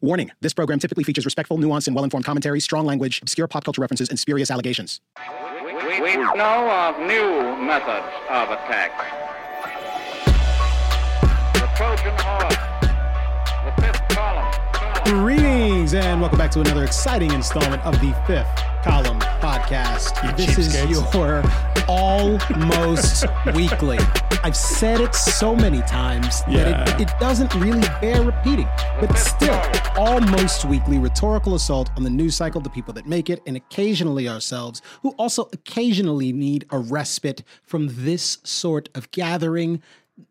Warning, this program typically features respectful, nuanced, and well-informed commentary, strong language, obscure pop culture references, and spurious allegations. We know of new methods of attack. The Trojan Horse, the Fifth Column. Greetings, and welcome back to another exciting installment of the Fifth Column Podcast. This is your almost weekly. I've said it so many times that it doesn't really bear repeating, but still, almost weekly rhetorical assault on the news cycle, the people that make it, and occasionally ourselves, who also occasionally need a respite from this sort of gathering.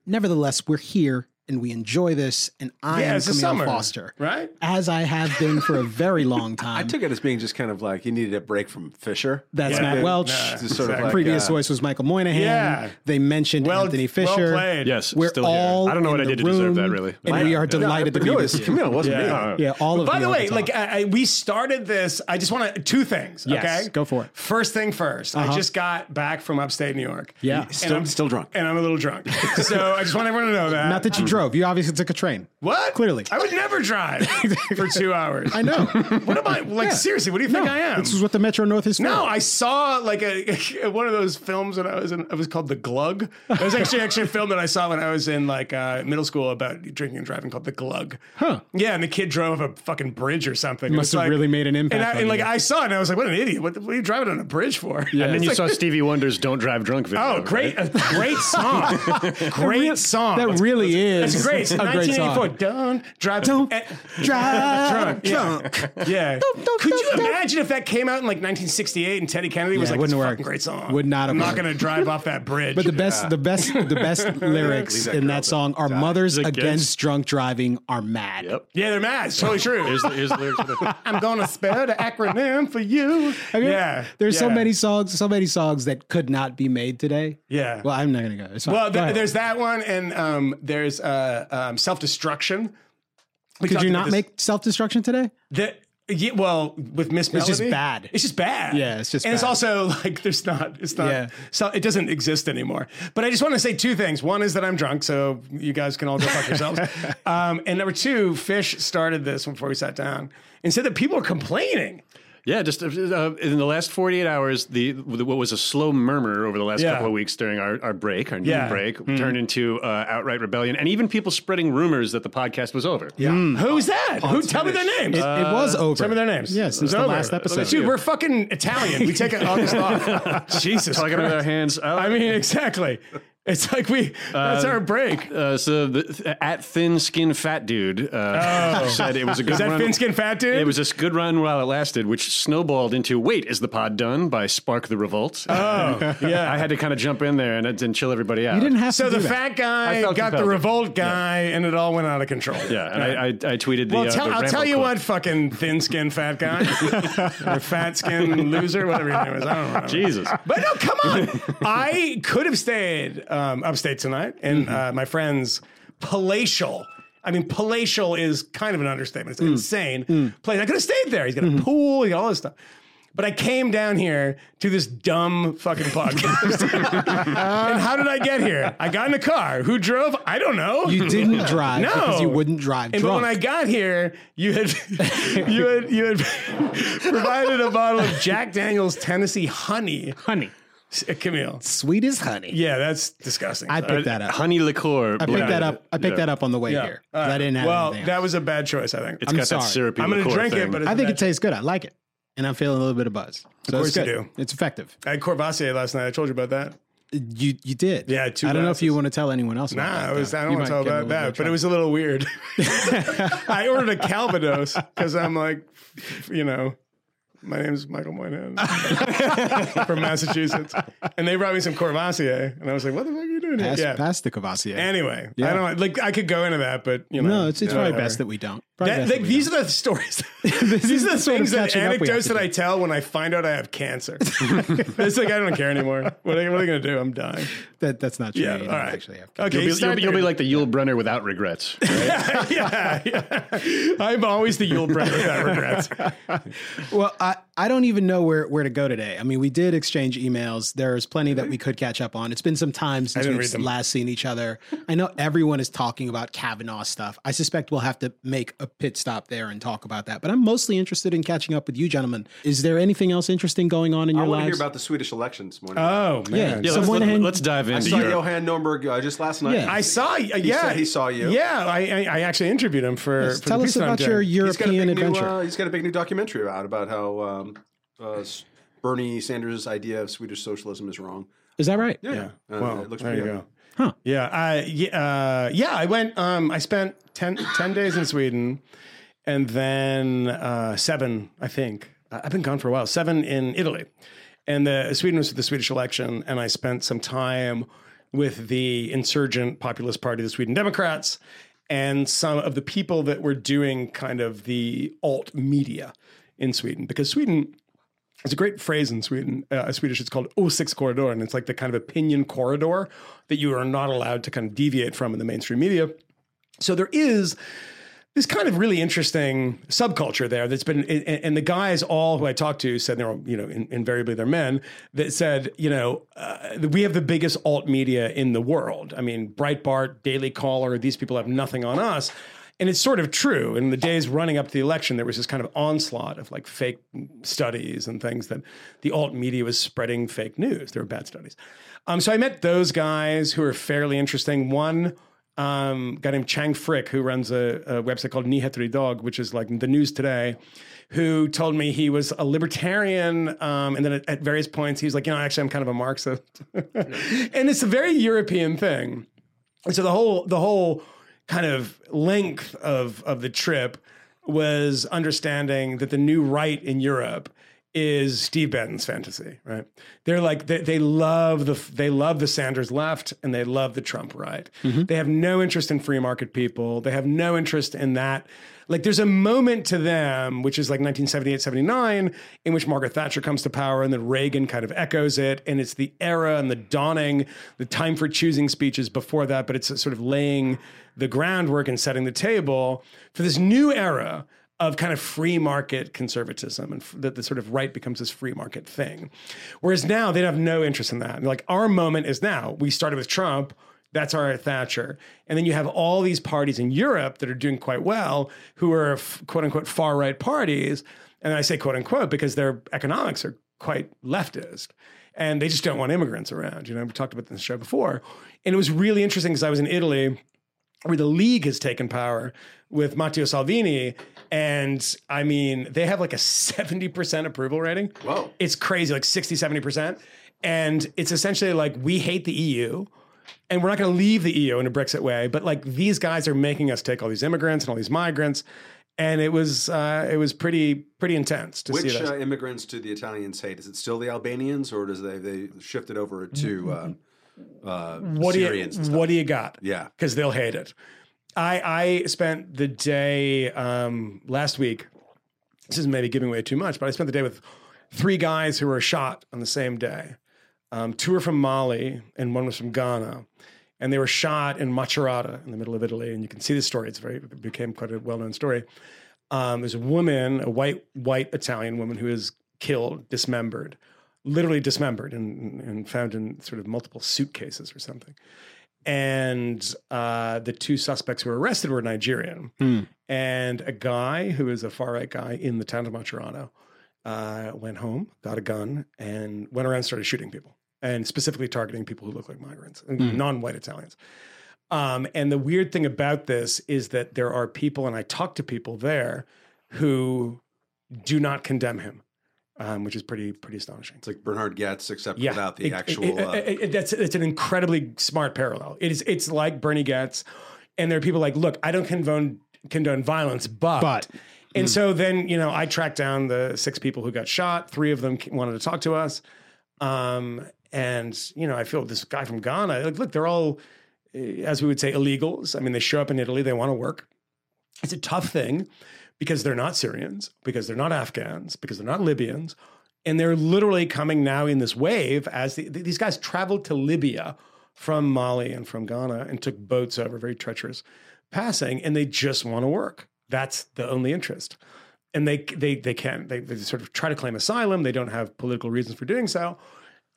Nevertheless, we're here and we enjoy this, and I am Camille Foster, right? As I have been for a very long time. I took it as being just kind of like you needed a break from Fisher. That's Matt Welch. Sort of like, previous voice was Michael Moynihan. Yeah. They mentioned Anthony Fisher. Well played. Yes, we're still all here. I don't know what I did to deserve that, really. And we are delighted to be with you. Camille, wasn't me. Yeah, all of you. By the way, like we started this, I just want to, two things, okay? Go for it. First thing first, I just got back from upstate New York. Yeah. And I'm still drunk. And I'm a little drunk. So I just want everyone to know that. Not that you drunk. You obviously took a train. What? Clearly. I would never drive for 2 hours. I know. What am I? Like, seriously, what do you think I am? This is what the Metro North is for. No, I saw like a one of those films when I was in, it was called The Glug. It was actually a film that I saw when I was in like middle school about drinking and driving called The Glug. Huh. Yeah, and the kid drove a fucking bridge or something. Must have like, really made an impact. And I saw it and I was like, what an idiot. What are you driving on a bridge for? Yeah. And then you saw Stevie Wonder's Don't Drive Drunk video. Oh, great. Right? Great song. Great song. That really is. It's great. It's 1984. Don't drive drunk. Drunk. Yeah. Could you imagine if that came out in like 1968 and Teddy Kennedy was like, "It's a fucking great song. Would not. I'm not going to drive off that bridge." But the best lyrics in that song are "Mothers against drunk driving are mad." Yep. Yeah, they're mad. It's totally true. Here's the lyrics. I'm going to spell the acronym for you. I mean, there's so many songs that could not be made today. Yeah. Well, I'm not going to go. It's fine. Well, there's that one, and there's. Self-destruction. Could you not make self-destruction today? With Miss Melody. It's just bad. Yeah, it's just bad. And it's also like, it doesn't exist anymore. But I just want to say two things. One is that I'm drunk, so you guys can all go fuck yourselves. And number two, Fish started this before we sat down and said that people are complaining. Yeah, just in the last 48 hours, what was a slow murmur over the last couple of weeks during our break, our noon break, turned into outright rebellion, and even people spreading rumors that the podcast was over. Yeah. Who's that? Tell me their names. It was over. Tell me their names. Yes, since the last episode. Dude, we're fucking Italian. We take August off. Jesus Christ. Talking about our hands. I mean, exactly. It's like that's our break. At Thin Skin Fat Dude said it was a good run. Is that run. Thin Skin Fat Dude? It was a good run while it lasted, which snowballed into Wait, Is the Pod Done? By Spark the Revolt. I had to kind of jump in there and chill everybody out. You didn't have to do that. Fat guy got compelled. The Revolt guy, and it all went out of control. Yeah, and I tweeted I'll tell you what, fucking Thin Skin Fat Guy. Or Fat Skin Loser, whatever your name is. I don't know. Jesus. But no, come on. I could have stayed upstate tonight, and my friends, palatial. I mean, palatial is kind of an understatement. It's an insane place. I could have stayed there. He's got a pool, he's got all this stuff. But I came down here to this dumb fucking podcast. And how did I get here? I got in a car. Who drove? I don't know. You didn't drive because you wouldn't drive drunk. But when I got here, you had provided a bottle of Jack Daniel's Tennessee honey. Camille. Sweet as honey. Yeah, that's disgusting. I picked that up. Honey liqueur. I picked that up on the way here. I didn't have anything else. That was a bad choice, I think. I'm sorry. That syrupy I'm going to drink it, but I think it tastes good. I like it. And I'm feeling a little bit of buzz. So of course you do. It's effective. I had Courvoisier last night. I told you about that. You did. Yeah, I don't know if you want to tell anyone else about that. I don't want to tell about that, but it was a little weird. I ordered a Calvados because I'm like, my name is Michael Moynihan from Massachusetts. And they brought me some Courvoisier. And I was like, what the fuck are you doing here? Pass the Courvoisier. Anyway, I don't like, I could go into that, but No, it's probably best that we don't. These are the stories. These are the things, anecdotes that I tell when I find out I have cancer. It's like, I don't care anymore. What are you going to do? I'm dying. That's not true. Yeah, all right. Actually have cancer. Okay, you'll be like the Yul Brynner without regrets. Right? I'm always the Yul Brynner without regrets. Well, I don't even know where to go today. I mean, we did exchange emails. There's plenty that we could catch up on. It's been some time since we've last seen each other. I know everyone is talking about Kavanaugh stuff. I suspect we'll have to make a pit stop there and talk about that. But I'm mostly interested in catching up with you, gentlemen. Is there anything else interesting going on in your lives? I want to hear about the Swedish election this morning. Oh, man. Yeah, so let's dive into it. I saw Johan Norberg just last night. Yeah. I saw you. Yeah. He saw you. Yeah, I actually interviewed him for tell us about your European adventure. He's got a big new documentary about how Bernie Sanders' idea of Swedish socialism is wrong. Is that right? Yeah. Well, it looks pretty good. Huh. Yeah. I went, I spent 10 days in Sweden and then 7, I think. I've been gone for a while. 7 in Italy. And Sweden was the Swedish election. And I spent some time with the insurgent populist party, the Sweden Democrats, and some of the people that were doing kind of the alt media in Sweden, because Sweden is a great phrase in Sweden. Swedish, it's called Åsiktskorridor, and it's like the kind of opinion corridor that you are not allowed to kind of deviate from in the mainstream media. So there is this kind of really interesting subculture there that's been, and the guys all who I talked to said, they're all, invariably they're men, that said, we have the biggest alt media in the world. I mean, Breitbart, Daily Caller, these people have nothing on us. And it's sort of true. In the days running up to the election, there was this kind of onslaught of like fake studies and things that the alt media was spreading fake news. They were bad studies. So I met those guys who are fairly interesting. One guy named Chang Frick, who runs a website called Nyheter Idag, which is like the news today, who told me he was a libertarian. And then at various points, he was like, actually, I'm kind of a Marxist. And it's a very European thing. And so the whole kind of length of the trip was understanding that the new right in Europe is Steve Banton's fantasy, right? They're like, they love the Sanders left and they love the Trump right. Mm-hmm. They have no interest in free market people. They have no interest in that. Like there's a moment to them, which is like 1978, 79, in which Margaret Thatcher comes to power and then Reagan kind of echoes it. And it's the era and the dawning, the time for choosing speeches before that, but it's sort of laying the groundwork and setting the table for this new era of kind of free market conservatism, and that the sort of right becomes this free market thing. Whereas now they'd have no interest in that. Like our moment is now. We started with Trump. That's our Thatcher. And then you have all these parties in Europe that are doing quite well, who are quote unquote far right parties. And I say quote unquote because their economics are quite leftist and they just don't want immigrants around. We talked about this show before. And it was really interesting because I was in Italy, where the League has taken power with Matteo Salvini. And I mean, they have like a 70% approval rating. Whoa. It's crazy, like 60, 70%. And it's essentially like, we hate the EU and we're not going to leave the EU in a Brexit way. But like these guys are making us take all these immigrants and all these migrants. And it was pretty intense to see that. Which immigrants do the Italians hate? Is it still the Albanians, or does they shifted over to... What do you got? Yeah. Because they'll hate it. I spent the day last week. This is maybe giving away too much, but I spent the day with 3 guys who were shot on the same day. 2 were from Mali and 1 was from Ghana. And they were shot in Macerata in the middle of Italy. And you can see the story. It became quite a well-known story. There's a woman, a white Italian woman, who is killed, dismembered. Literally dismembered and found in sort of multiple suitcases or something. And the 2 suspects who were arrested were Nigerian. Mm. And a guy who is a far-right guy in the town of Monturano went home, got a gun, and went around and started shooting people, and specifically targeting people who look like migrants, non-white Italians. And the weird thing about this is that there are people, and I talked to people there, who do not condemn him. Which is pretty astonishing. It's like Bernard Getz, except without the actual... It's an incredibly smart parallel. It's like Bernie Getz, and there are people like, look, I don't condone violence, but... And so then, I tracked down the 6 people who got shot. 3 of them wanted to talk to us. I feel this guy from Ghana, like, look, they're all, as we would say, illegals. I mean, they show up in Italy, they want to work. It's a tough thing. Because they're not Syrians, because they're not Afghans, because they're not Libyans. And they're literally coming now in this wave as these guys traveled to Libya from Mali and from Ghana and took boats over, very treacherous passing, and they just want to work. That's the only interest. And they can't. They sort of try to claim asylum. They don't have political reasons for doing so.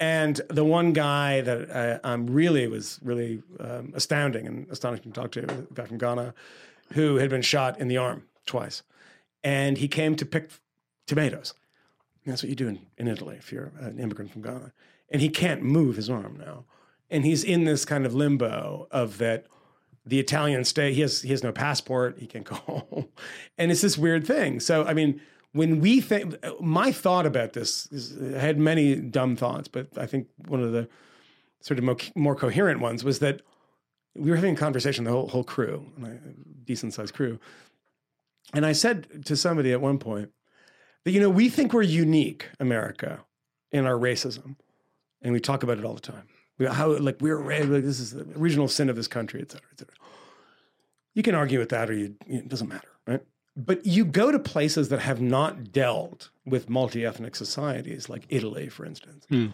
And the one guy that was really astounding and astonishing to talk to, a guy from Ghana, who had been shot in the arm twice, and he came to pick tomatoes. And that's what you do in Italy if you're an immigrant from Ghana. And he can't move his arm now, and he's in this kind of limbo of that. The Italian state, he has no passport, he can't go home. And it's this weird thing. So, I mean, when we think, my thought about this is, I had many dumb thoughts, but I think one of the sort of more coherent ones was that we were having a conversation, the whole crew, a decent-sized crew. And I said to somebody at one point that, you know, we think we're unique, America, in our racism. And we talk about it all the time. How, like, we're like, this is the original sin of this country, et cetera, et cetera. You can argue with that, or it doesn't matter, right? But you go to places that have not dealt with multi-ethnic societies, like Italy, for instance, and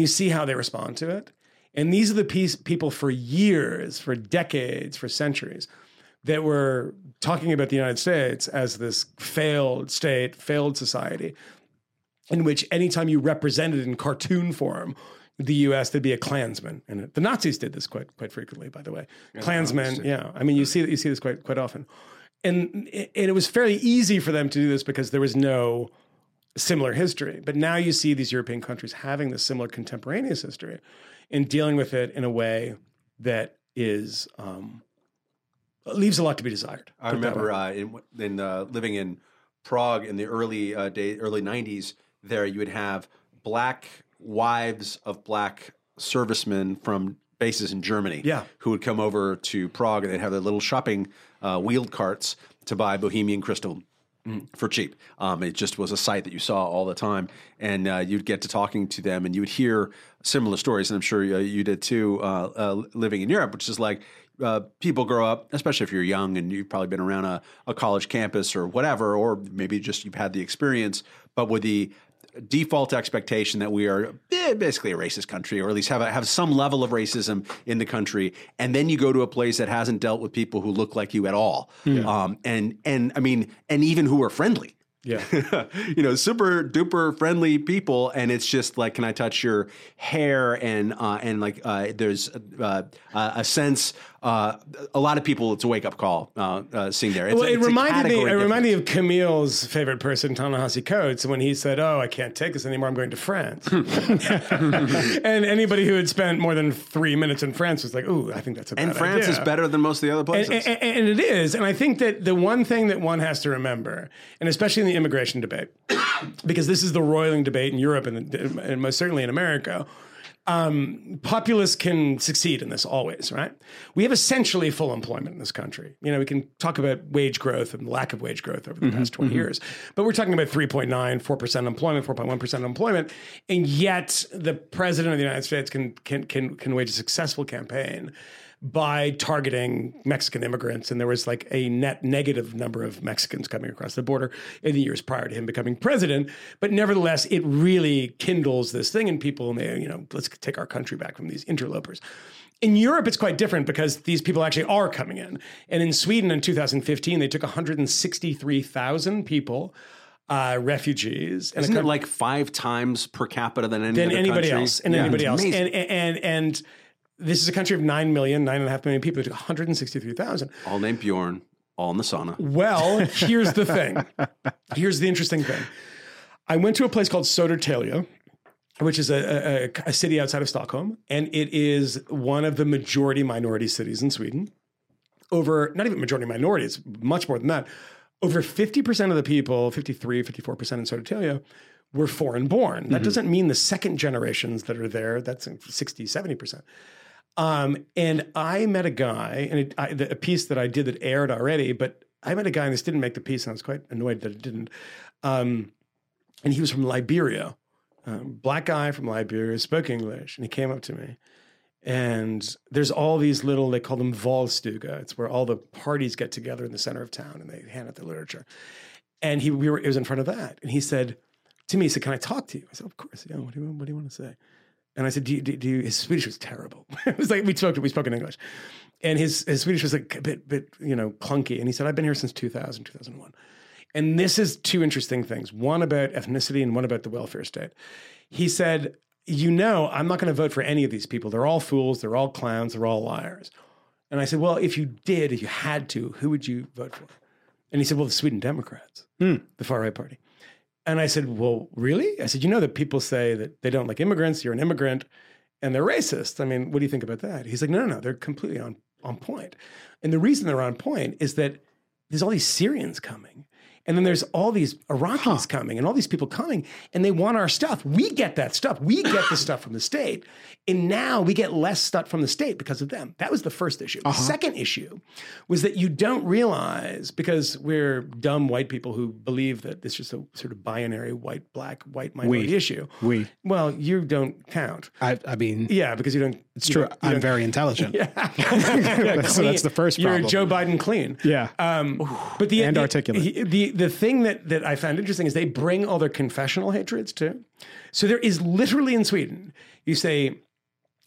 you see how they respond to it. And these are the people for years, for decades, for centuries, that were talking about the United States as this failed state, failed society, in which anytime you represent it in cartoon form, the U.S., there'd be a Klansman in it. The Nazis did this quite frequently, by the way. Yeah, Klansmen, yeah. I mean, you see this quite often, and it was fairly easy for them to do this because there was no similar history. But now you see these European countries having this similar contemporaneous history and dealing with it in a way that is leaves a lot to be desired. I remember in living in Prague in the early '90s. There, you would have black wives of black servicemen from bases in Germany, who would come over to Prague, and they'd have their little shopping wheeled carts to buy Bohemian Crystal for cheap. It just was a sight that you saw all the time, and you'd get to talking to them, and you would hear similar stories, and I'm sure you did too, living in Europe, which is like, people grow up, especially if you're young and you've probably been around a college campus or whatever, or maybe just you've had the experience, but with the default expectation that we are basically a racist country, or at least have some level of racism in the country. And then you go to a place that hasn't dealt with people who look like you at all. Yeah. And even who are friendly, super duper friendly people. And it's just like, can I touch your hair? And there's a sense, a lot of people, it's a wake up call, seeing there. It reminded me of Camille's favorite person, Ta-Nehisi Coates, when he said, "Oh, I can't take this anymore. I'm going to France." And anybody who had spent more than 3 minutes in France was like, "Ooh, I think that's a bad idea." And France is better than most of the other places. And it is. And I think that the one thing that one has to remember, and especially in the immigration debate, because this is the roiling debate in Europe and most certainly in America, populists can succeed in this always, right? We have essentially full employment in this country. You know, we can talk about wage growth and lack of wage growth over the past 20 years, but we're talking about 3.9, 4% employment, 4.1% unemployment, and yet the president of the United States can wage a successful campaign by targeting Mexican immigrants. And there was like a net negative number of Mexicans coming across the border in the years prior to him becoming president. But nevertheless, it really kindles this thing in people, and they, let's take our country back from these interlopers. In Europe, it's quite different because these people actually are coming in. And in Sweden in 2015, they took 163,000 people, refugees. Isn't it like 5 times per capita than anybody else? And this is a country of 9 million, 9.5 million people. It took 163,000. All named Bjorn, all in the sauna. Well, here's the thing. Here's the interesting thing. I went to a place called Södertälje, which is a city outside of Stockholm, and it is one of the majority-minority cities in Sweden. Not even majority-minority, it's much more than that. Over 50% of the people, 53, 54% in Södertälje, were foreign-born. That doesn't mean the second generations that are there. That's 60, 70%. And I met a guy, a piece that I did that aired already, but I met a guy, and this didn't make the piece, and I was quite annoyed that it didn't. And he was from Liberia, black guy from Liberia, spoke English, and he came up to me. And there's all these little, they call them Valstuga. It's where all the parties get together in the center of town, and they hand out the literature. And it was in front of that. And he said to me, "Can I talk to you?" I said, "Of course, yeah, what do you want to say?" And I said, do you, his Swedish was terrible. It was like, we spoke in English. And his Swedish was like a bit clunky. And he said, "I've been here since 2001. And this is two interesting things, one about ethnicity and one about the welfare state. He said, you know, I'm not going to vote for any of these people. They're all fools. They're all clowns. They're all liars. And I said, well, if you did, if you had to, who would you vote for? And he said, well, the Sweden Democrats, the far-right party. And I said, well, really? I said, you know that people say that they don't like immigrants. You're an immigrant. And they're racist. I mean, what do you think about that? He's like, no, they're completely on point. And the reason they're on point is that there's all these Syrians coming. And then there's all these Iraqis coming and all these people coming, and they want our stuff. We get that stuff. We get the stuff from the state. And now we get less stuff from the state because of them. That was the first issue. The second issue was that you don't realize, because we're dumb white people who believe that this is a sort of binary white, black, white minority issue. Well, you don't count. I mean. Yeah, because you don't. It's true. I'm very intelligent. So that's the first problem. You're Joe Biden clean. But the articulate. The thing that I found interesting is they bring all their confessional hatreds too. So there is literally in Sweden, you say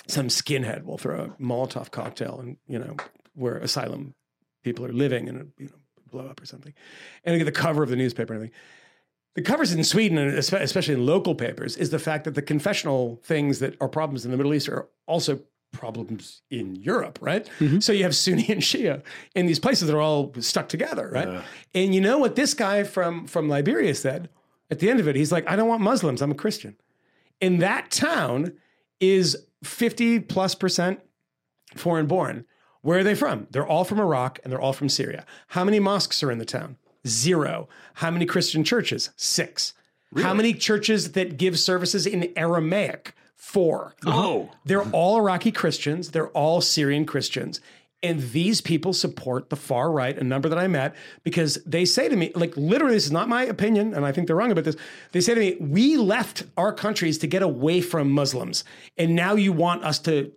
some skinhead will throw a Molotov cocktail and, you know, where asylum people are living and, you know, blow up or something. And you get the cover of the newspaper and everything. The covers in Sweden, and especially in local papers, is the fact that the confessional things that are problems in the Middle East are also problems in Europe, right? So you have Sunni and Shia in these places that are all stuck together, right? And you know what this guy from Liberia said at the end of it? He's like, I don't want Muslims. I'm a Christian. And that town is 50+% foreign born. Where are they from? They're all from Iraq and they're all from Syria. How many mosques are in the town? Zero. How many Christian churches? 6. Really? How many churches that give services in Aramaic? 4. Oh. They're all Iraqi Christians. They're all Syrian Christians. And these people support the far right, a number that I met, because they say to me, like, literally, this is not my opinion, and I think they're wrong about this. They say to me, we left our countries to get away from Muslims, and now you want us to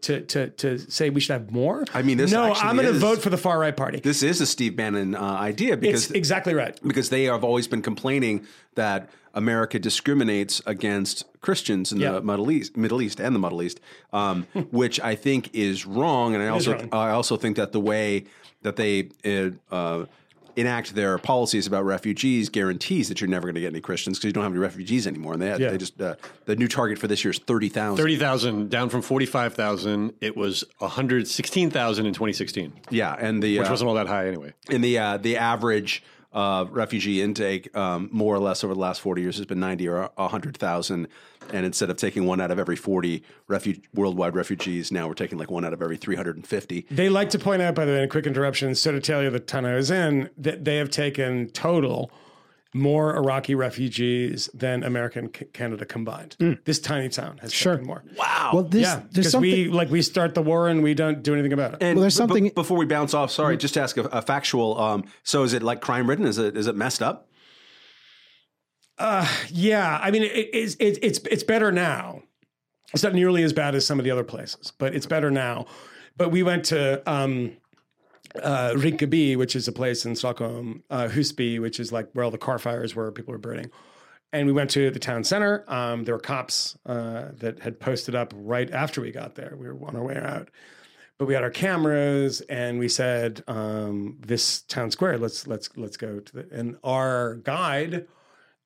say we should have more? I mean, this I'm going to vote for the far right party. This is a Steve Bannon idea. Because it's exactly right. Because they have always been complaining that America discriminates against Christians in the Middle East, which I think is wrong. And I also think that the way that they enact their policies about refugees guarantees that you're never going to get any Christians because you don't have any refugees anymore. And they just the new target for this year is 30,000. 30,000 down from 45,000. It was 116,000 in 2016. Yeah, and which wasn't all that high anyway. And the average refugee intake, more or less over the last 40 years has been 90 or 100,000. And instead of taking one out of every 40 worldwide refugees, now we're taking like one out of every 350. They like to point out, by the way, in a quick interruption, Södertälje, the town I was in, that they have taken total more Iraqi refugees than America and Canada combined. This tiny town has taken more. Wow. Well, there's something. We start the war and we don't do anything about it. And there's something. Before we bounce off, just to ask a factual. So is it like crime ridden? Is it messed up? Yeah. I mean, it's better now. It's not nearly as bad as some of the other places, but it's better now. But we went to Rinkeby, which is a place in Stockholm, Husby, which is like where all the car fires were, people were burning. And we went to the town center. There were cops that had posted up right after we got there. We were on our way out. But we had our cameras and we said, this town square, let's go to the, and our guide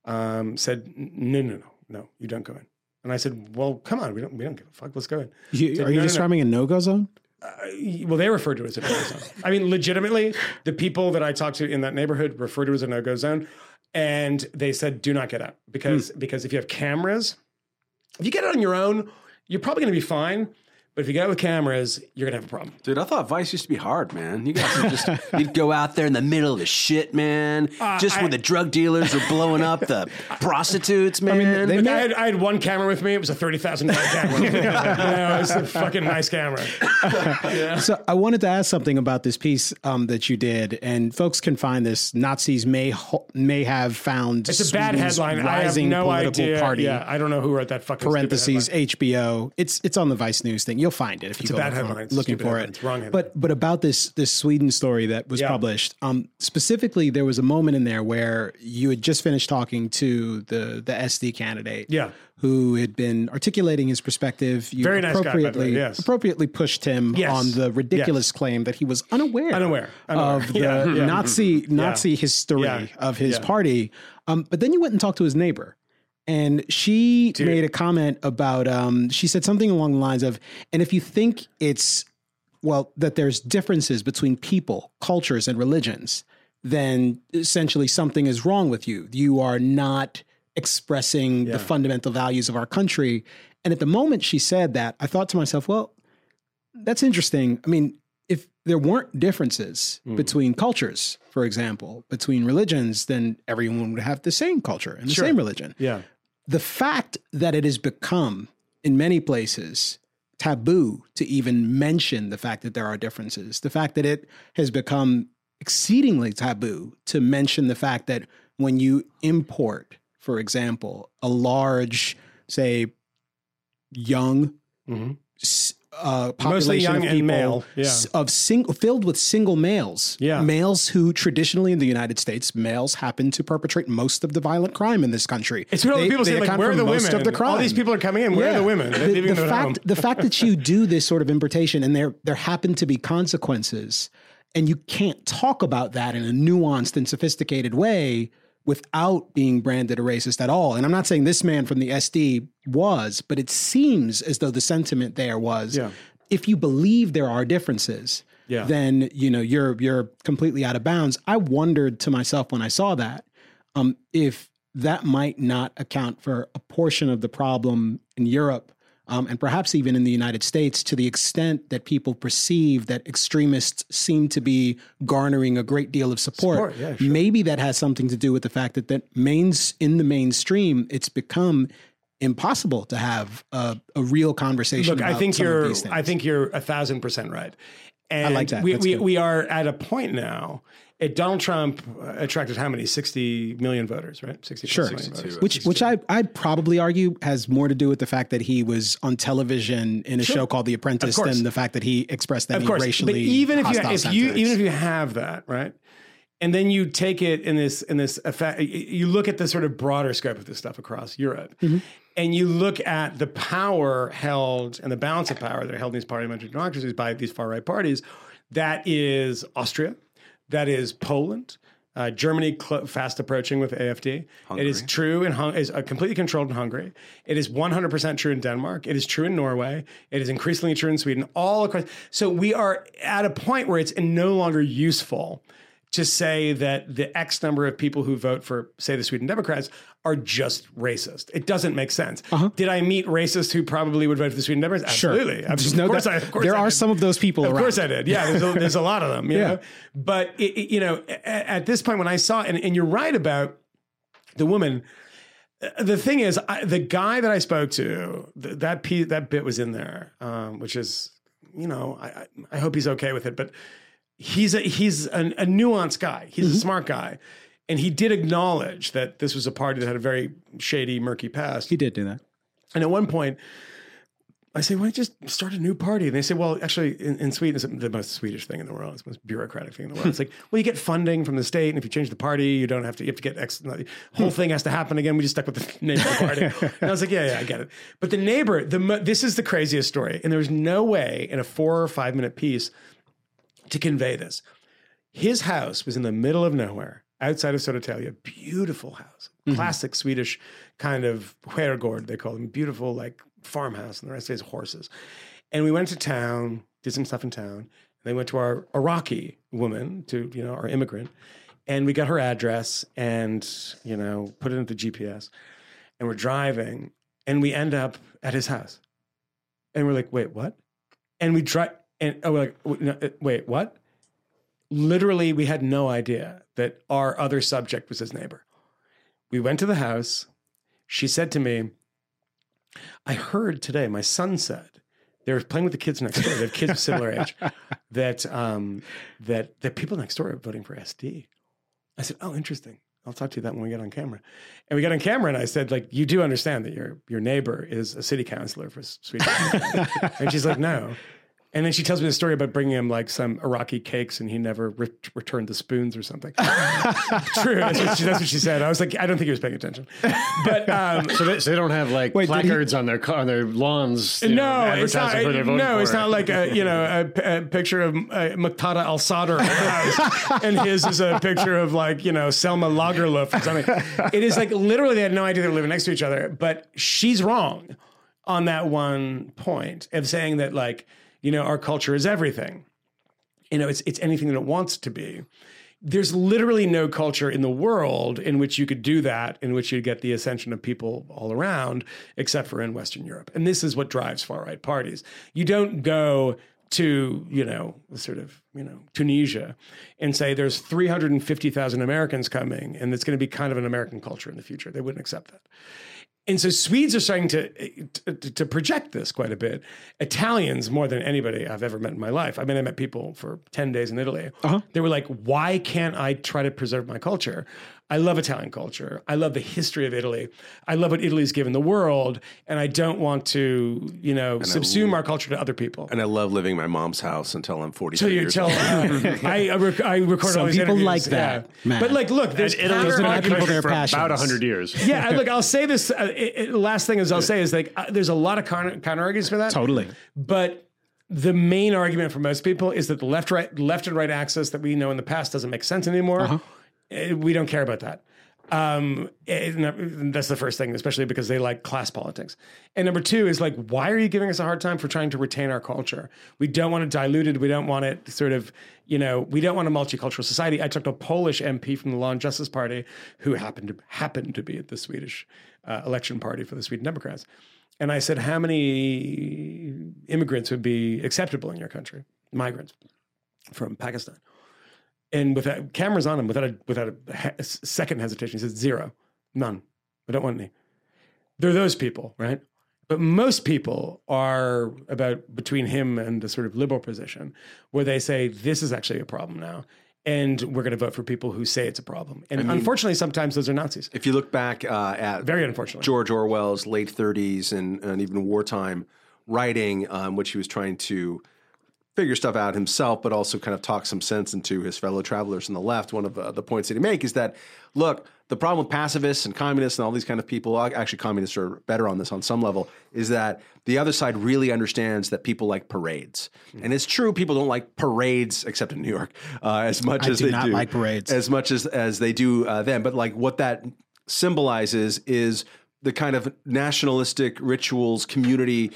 said, no, you don't go in. And I said, well, come on, we don't give a fuck, let's go in. Are you describing a no-go zone? Well, they refer to it as a no-go zone. I mean, legitimately, the people that I talked to in that neighborhood referred to it as a no-go zone, and they said, do not get out. Because if you have cameras, if you get out on your own, you're probably going to be fine. But if you get out with cameras, you're going to have a problem. Dude, I thought Vice used to be hard, man. You guys would you'd go out there in the middle of the shit, man. When the drug dealers were blowing up the prostitutes, man. I mean, I had one camera with me. It was a $30,000 camera. It was a fucking nice camera. So I wanted to ask something about this piece that you did. And folks can find this. Nazis may have found it's a bad headline. Rising I have no idea. Party, yeah, I don't know who wrote that fucking parentheses, HBO. It's on the Vice News thing. You'll find it if it's you go looking for it. But about this Sweden story that was published, specifically, there was a moment in there where you had just finished talking to the SD candidate who had been articulating his perspective. You very nice guy, by the way, appropriately pushed him on the ridiculous claim that he was unaware. Of the Nazi history of his party. But then you went and talked to his neighbor. And she made a comment about, she said something along the lines of, and if you think it's, well, that there's differences between people, cultures, and religions, then essentially something is wrong with you. You are not expressing the fundamental values of our country. And at the moment she said that, I thought to myself, well, that's interesting. I mean, if there weren't differences between cultures, for example, between religions, then everyone would have the same culture and the same religion. Yeah. The fact that it has become, in many places, taboo to even mention the fact that there are differences, the fact that it has become exceedingly taboo to mention the fact that when you import, for example, a large, say, young population mostly young of people, and male, of filled with single males, males who traditionally in the United States, males happen to perpetrate most most of the violent crime in this country. It's what all the people say, like, where are the women? Of the crime. All these people are coming in. Where are the women? The fact that you do this sort of importation and there happen to be consequences, and you can't talk about that in a nuanced and sophisticated way without being branded a racist at all. And I'm not saying this man from the SD was, but it seems as though the sentiment there was, if you believe there are differences, then, you know, you're completely out of bounds. I wondered to myself when I saw that, if that might not account for a portion of the problem in Europe, and perhaps even in the United States, to the extent that people perceive that extremists seem to be garnering a great deal of support. Maybe that has something to do with the fact that in the mainstream, it's become impossible to have a real conversation about some of these things. I think you're 1,000% right. And I like that. We are at a point now. Donald Trump attracted how many? 60 million voters, right? 62 million voters. Which I'd probably argue has more to do with the fact that he was on television in a show called The Apprentice than the fact that he expressed any racially even if you have that, right? And then you take it in this effect, you look at the sort of broader scope of this stuff across Europe, and you look at the power held and the balance of power that are held in these parliamentary democracies by these far-right parties. That is Austria. That is Poland, Germany fast approaching with AfD. Hungary. It is true in completely controlled in Hungary. It is 100% true in Denmark. It is true in Norway. It is increasingly true in Sweden. All across. So we are at a point where it's no longer useful to say that the X number of people who vote for, say, the Sweden Democrats are just racist. It doesn't make sense. Did I meet racists who probably would vote for the Sweden Democrats? Absolutely. Of course there are some of those people around. Of course I did. Yeah, there's a lot of them. You know? But, at this point when I saw, and you're right about the woman, the thing is, the guy that I spoke to, that bit was in there, which is, I hope he's okay with it, but he's a nuanced guy. He's a smart guy. And he did acknowledge that this was a party that had a very shady, murky past. He did do that. And at one point, I say, why don't you just start a new party? And they say, well, actually, in Sweden, it's the most Swedish thing in the world. It's the most bureaucratic thing in the world. It's like, well, you get funding from the state, and if you change the party, you have to get X. The whole thing has to happen again. We just stuck with the name of the party. And I was like, yeah, I get it. But the neighbor, this is the craziest story. And there was no way in a 4 or 5 minute piece to convey this. His house was in the middle of nowhere, outside of Södertälje, beautiful house, classic Swedish kind of herrgård, they call them, beautiful like farmhouse, and the rest of it is horses. And we went to town, did some stuff in town, and then went to our Iraqi woman, our immigrant, and we got her address and, put it into GPS, and we're driving, and we end up at his house. And we're like, wait, what? And we drive... And we're like, wait, what? Literally, we had no idea that our other subject was his neighbor. We went to the house. She said to me, I heard today, my son said, they were playing with the kids next door. They have kids of similar age. That people next door are voting for SD. I said, oh, interesting. I'll talk to you that when we get on camera. And we got on camera and I said, like, you do understand that your neighbor is a city councilor for Sweden. And she's like, no. And then she tells me the story about bringing him like some Iraqi cakes and he never returned the spoons or something. True. That's what she said. I was like, I don't think he was paying attention. But so they don't have like placards on their lawns. It's not like a picture of Muqtada al-Sadr and his is a picture of like, you know, Selma Lagerlöf or something. It is like literally they had no idea they were living next to each other. But she's wrong on that one point of saying that like, you know, our culture is everything. You know, it's anything that it wants to be. There's literally no culture in the world in which you could do that, in which you'd get the ascension of people all around, except for in Western Europe. And this is what drives far-right parties. You don't go to, you know, sort of, you know, Tunisia and say there's 350,000 Americans coming and it's going to be kind of an American culture in the future. They wouldn't accept that. And so Swedes are starting to project this quite a bit. Italians, more than anybody I've ever met in my life. I mean, I met people for 10 days in Italy. Uh-huh. They were like, why can't I try to preserve my culture? I love Italian culture. I love the history of Italy. I love what Italy's given the world. And I don't want to, you know, subsume our culture to other people. And I love living in my mom's house until I'm 42 years old. I record all these people interviews. Like that. Yeah. Man. But like, look, there's people there for about 100 years. Yeah, look, I'll say this. Last thing is I'll say is like, there's a lot of counter arguments for that. Totally. But the main argument for most people is that the left and right axis that we know in the past doesn't make sense anymore. Uh-huh. We don't care about that. That's the first thing, especially because they like class politics. And number two is like, why are you giving us a hard time for trying to retain our culture? We don't want it diluted. We don't want it sort of, you know, we don't want a multicultural society. I talked to a Polish MP from the Law and Justice Party who happened to be at the Swedish election party for the Sweden Democrats. And I said, how many immigrants would be acceptable in your country? Migrants from Pakistan. And without cameras on him, without a second hesitation, he says, 0, none. I don't want any. They're those people, right? But most people are about between him and the sort of liberal position where they say, this is actually a problem now. And we're going to vote for people who say it's a problem. And unfortunately, sometimes those are Nazis. If you look back at very unfortunately George Orwell's late 30s and even wartime writing, which he was trying to figure stuff out himself, but also kind of talk some sense into his fellow travelers on the left. One of the points that he makes is that, look, the problem with pacifists and communists and all these kind of people, actually communists are better on this on some level, is that the other side really understands that people like parades. Mm-hmm. And it's true, people don't like parades, except in New York, as much as they do. I do not like parades. As much as they do them. But like what that symbolizes is the kind of nationalistic rituals, community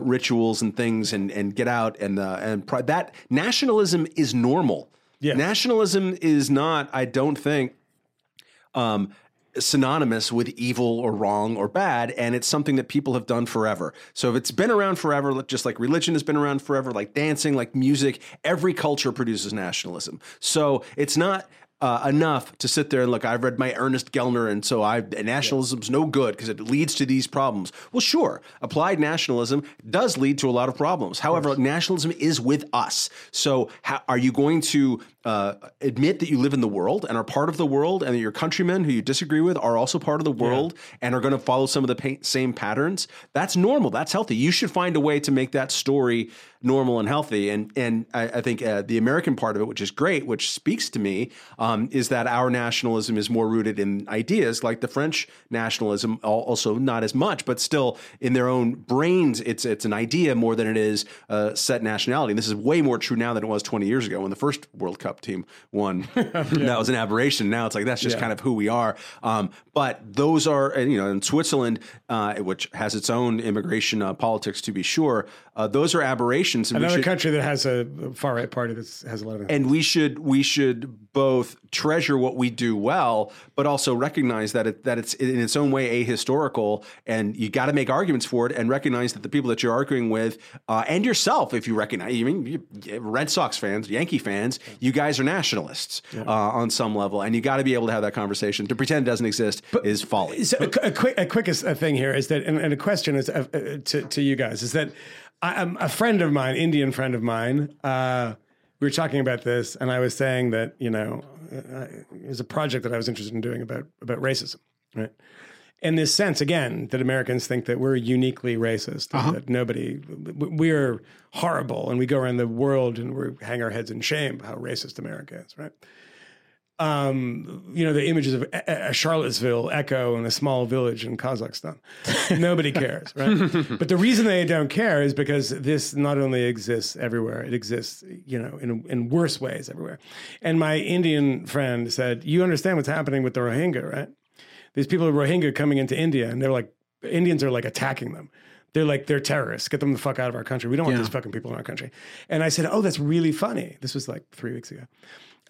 rituals and things and get out and that nationalism is normal. Yeah. Nationalism is not, I don't think, synonymous with evil or wrong or bad. And it's something that people have done forever. So if it's been around forever, just like religion has been around forever, like dancing, like music, every culture produces nationalism. So it's not enough to sit there and look, I've read my Ernest Gellner, and so nationalism's no good because it leads to these problems. Well, sure, applied nationalism does lead to a lot of problems. However, nationalism is with us. So are you going to admit that you live in the world and are part of the world and that your countrymen who you disagree with are also part of the world and are going to follow some of the same patterns? That's normal. That's healthy. You should find a way to make that story normal and healthy. And I think the American part of it, which is great, which speaks to me, is that our nationalism is more rooted in ideas like the French nationalism, also not as much, but still in their own brains, it's an idea more than it is a set nationality. And this is way more true now than it was 20 years ago when the first World Cup team won. That was an aberration. Now it's like, that's just kind of who we are. But those are, you know, in Switzerland, which has its own immigration politics to be sure, those are aberrations. Another country that has a far-right party that has a lot of... And we should both treasure what we do well, but also recognize that it's in its own way ahistorical, and you got to make arguments for it and recognize that the people that you're arguing with and yourself, if you recognize, Red Sox fans, Yankee fans, you guys are nationalists on some level, and you got to be able to have that conversation. To pretend it doesn't exist is folly. So a quickest thing here is that, and a question is to you guys, is that a friend of mine, Indian friend of mine, we were talking about this, and I was saying that, you know, it was a project that I was interested in doing about racism, right? In this sense, again, that Americans think that we're uniquely racist, and that we are horrible, and we go around the world and we hang our heads in shame how racist America is, right? You know, the images of Charlottesville echo in a small village in Kazakhstan. Nobody cares, right? But the reason they don't care is because this not only exists everywhere, it exists, you know, in worse ways everywhere. And my Indian friend said, you understand what's happening with the Rohingya, right? These people are Rohingya coming into India, and they're like, Indians are like attacking them. They're like, they're terrorists. Get them the fuck out of our country. We don't want these fucking people in our country. And I said, oh, that's really funny. This was like 3 weeks ago.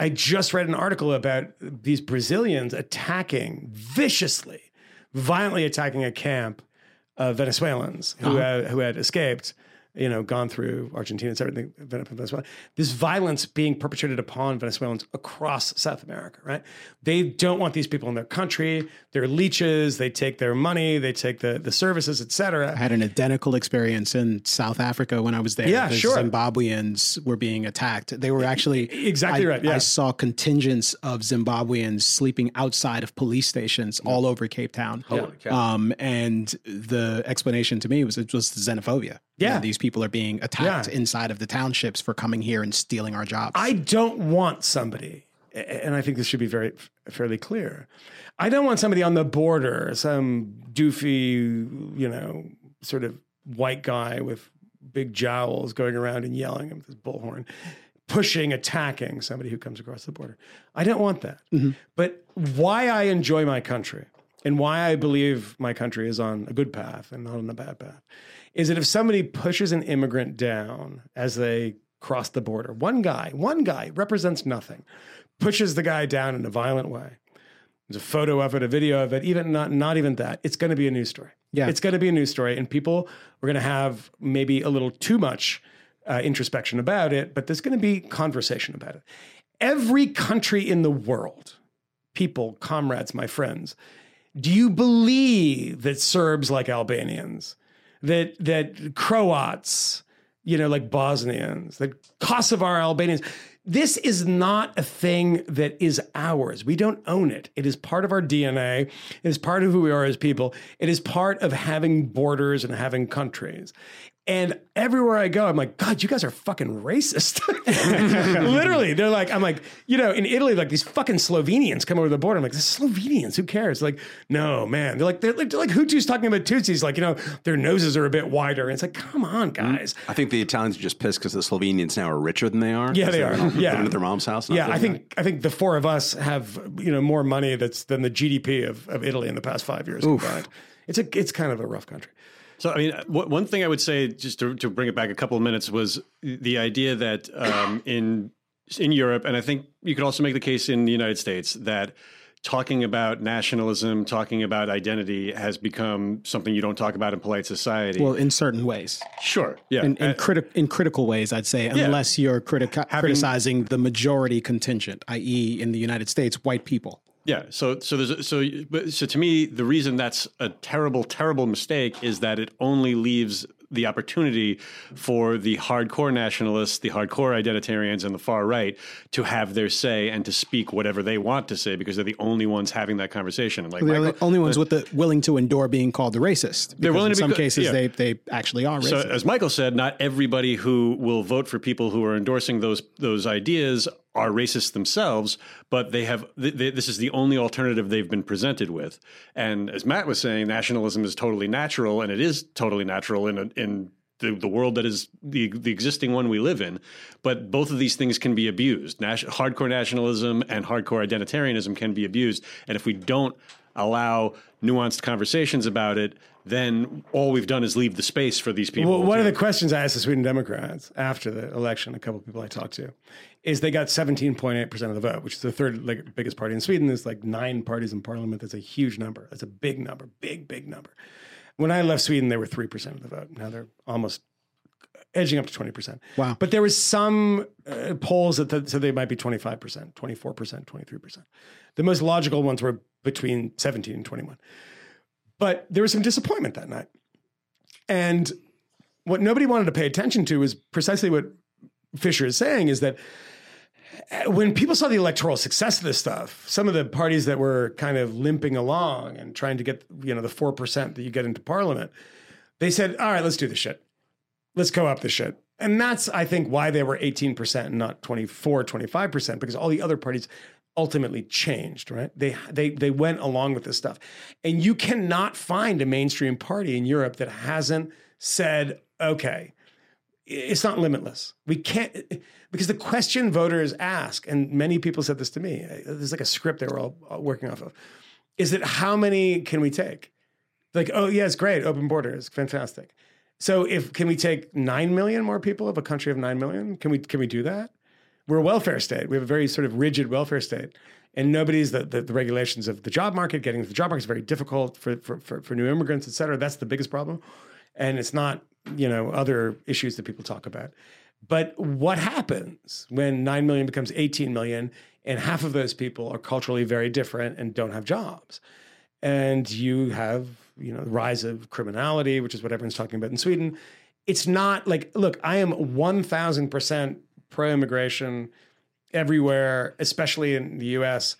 I just read an article about these Brazilians attacking, viciously, violently attacking a camp of Venezuelans who had escaped, you know, gone through Argentina, and everything, Venezuela. This violence being perpetrated upon Venezuelans across South America, right? They don't want these people in their country. They're leeches. They take their money. They take the services, et cetera. I had an identical experience in South Africa when I was there. Yeah, sure. Zimbabweans were being attacked. They were actually... Exactly right, yeah. I saw contingents of Zimbabweans sleeping outside of police stations all over Cape Town. Yeah. Holy cow. And the explanation to me was it was xenophobia. Yeah. These people are being attacked inside of the townships for coming here and stealing our jobs. I don't want somebody, and I think this should be very fairly clear. I don't want somebody on the border, some doofy, you know, sort of white guy with big jowls going around and yelling with his bullhorn, pushing, attacking somebody who comes across the border. I don't want that. Mm-hmm. But why I enjoy my country and why I believe my country is on a good path and not on a bad path is that if somebody pushes an immigrant down as they cross the border, one guy represents nothing, pushes the guy down in a violent way. There's a photo of it, a video of it, even not even that. It's going to be a news story. Yeah. It's going to be a news story, and people are going to have maybe a little too much introspection about it, but there's going to be conversation about it. Every country in the world, people, comrades, my friends, do you believe that Serbs like Albanians, that Croats, you know, like Bosnians, that Kosovar Albanians? This is not a thing that is ours. We don't own it. It is part of our DNA. It is part of who we are as people. It is part of having borders and having countries. And everywhere I go, I'm like, God, you guys are fucking racist. Literally. They're like, I'm like, you know, in Italy, like these fucking Slovenians come over the border. I'm like, the Slovenians, who cares? Like, no, man. They're like Hutus talking about Tutsis. Like, you know, their noses are a bit wider. And it's like, come on, guys. I think the Italians are just pissed because the Slovenians now are richer than they are. Yeah, they are. Yeah. At their mom's house. Yeah. I think the four of us have, you know, more money than the GDP of Italy in the past 5 years. It's kind of a rough country. So, I mean, one thing I would say, just to bring it back a couple of minutes, was the idea that in Europe, and I think you could also make the case in the United States, that talking about nationalism, talking about identity has become something you don't talk about in polite society. Well, in certain ways. Sure. Yeah. In critical ways, I'd say, unless you're criticizing the majority contingent, i.e. in the United States, white people. Yeah. So to me, the reason that's a terrible, terrible mistake is that it only leaves the opportunity for the hardcore nationalists, the hardcore identitarians, and the far right to have their say and to speak whatever they want to say, because they're the only ones having that conversation. And like willing to endure being called the racist. They're willing in to some cases. Yeah. They actually are racist. So as Michael said, not everybody who will vote for people who are endorsing those ideas are racist themselves, but this is the only alternative they've been presented with. And as Matt was saying, nationalism is totally natural, and it is totally natural in the world that is the existing one we live in. But both of these things can be abused. Hardcore nationalism and hardcore identitarianism can be abused. And if we don't allow nuanced conversations about it, then all we've done is leave the space for these people. Well, one of the questions I asked the Sweden Democrats after the election, a couple of people I talked to, is they got 17.8% of the vote, which is the third biggest party in Sweden. There's like 9 parties in parliament. That's a huge number. That's a big number, big number. When I left Sweden, they were 3% of the vote. Now they're almost edging up to 20%. Wow. But there was some polls that said they might be 25%, 24%, 23%. The most logical ones were between 17 and 21. But there was some disappointment that night. And what nobody wanted to pay attention to was precisely what Fisher is saying is that when people saw the electoral success of this stuff, some of the parties that were kind of limping along and trying to get, you know, the 4% that you get into parliament, they said, all right, let's do this shit. Let's co-opt this shit. And that's, I think, why they were 18% and not 24, 25%, because all the other parties ultimately changed, right? They went along with this stuff. And you cannot find a mainstream party in Europe that hasn't said, okay, it's not limitless. We can't, because the question voters ask, and many people said this to me, there's like a script they were all working off of, is that how many can we take? Like, oh yeah, it's great. Open border is fantastic. So can we take 9 million more people of a country of 9 million? Can we do that? We're a welfare state. We have a very sort of rigid welfare state. And nobody's, the regulations of the job market, getting into the job market is very difficult for new immigrants, et cetera. That's the biggest problem. And it's not, you know, other issues that people talk about. But what happens when 9 million becomes 18 million and half of those people are culturally very different and don't have jobs? And you have, you know, the rise of criminality, which is what everyone's talking about in Sweden. It's not like, look, I am 1,000% pro-immigration everywhere, especially in the US,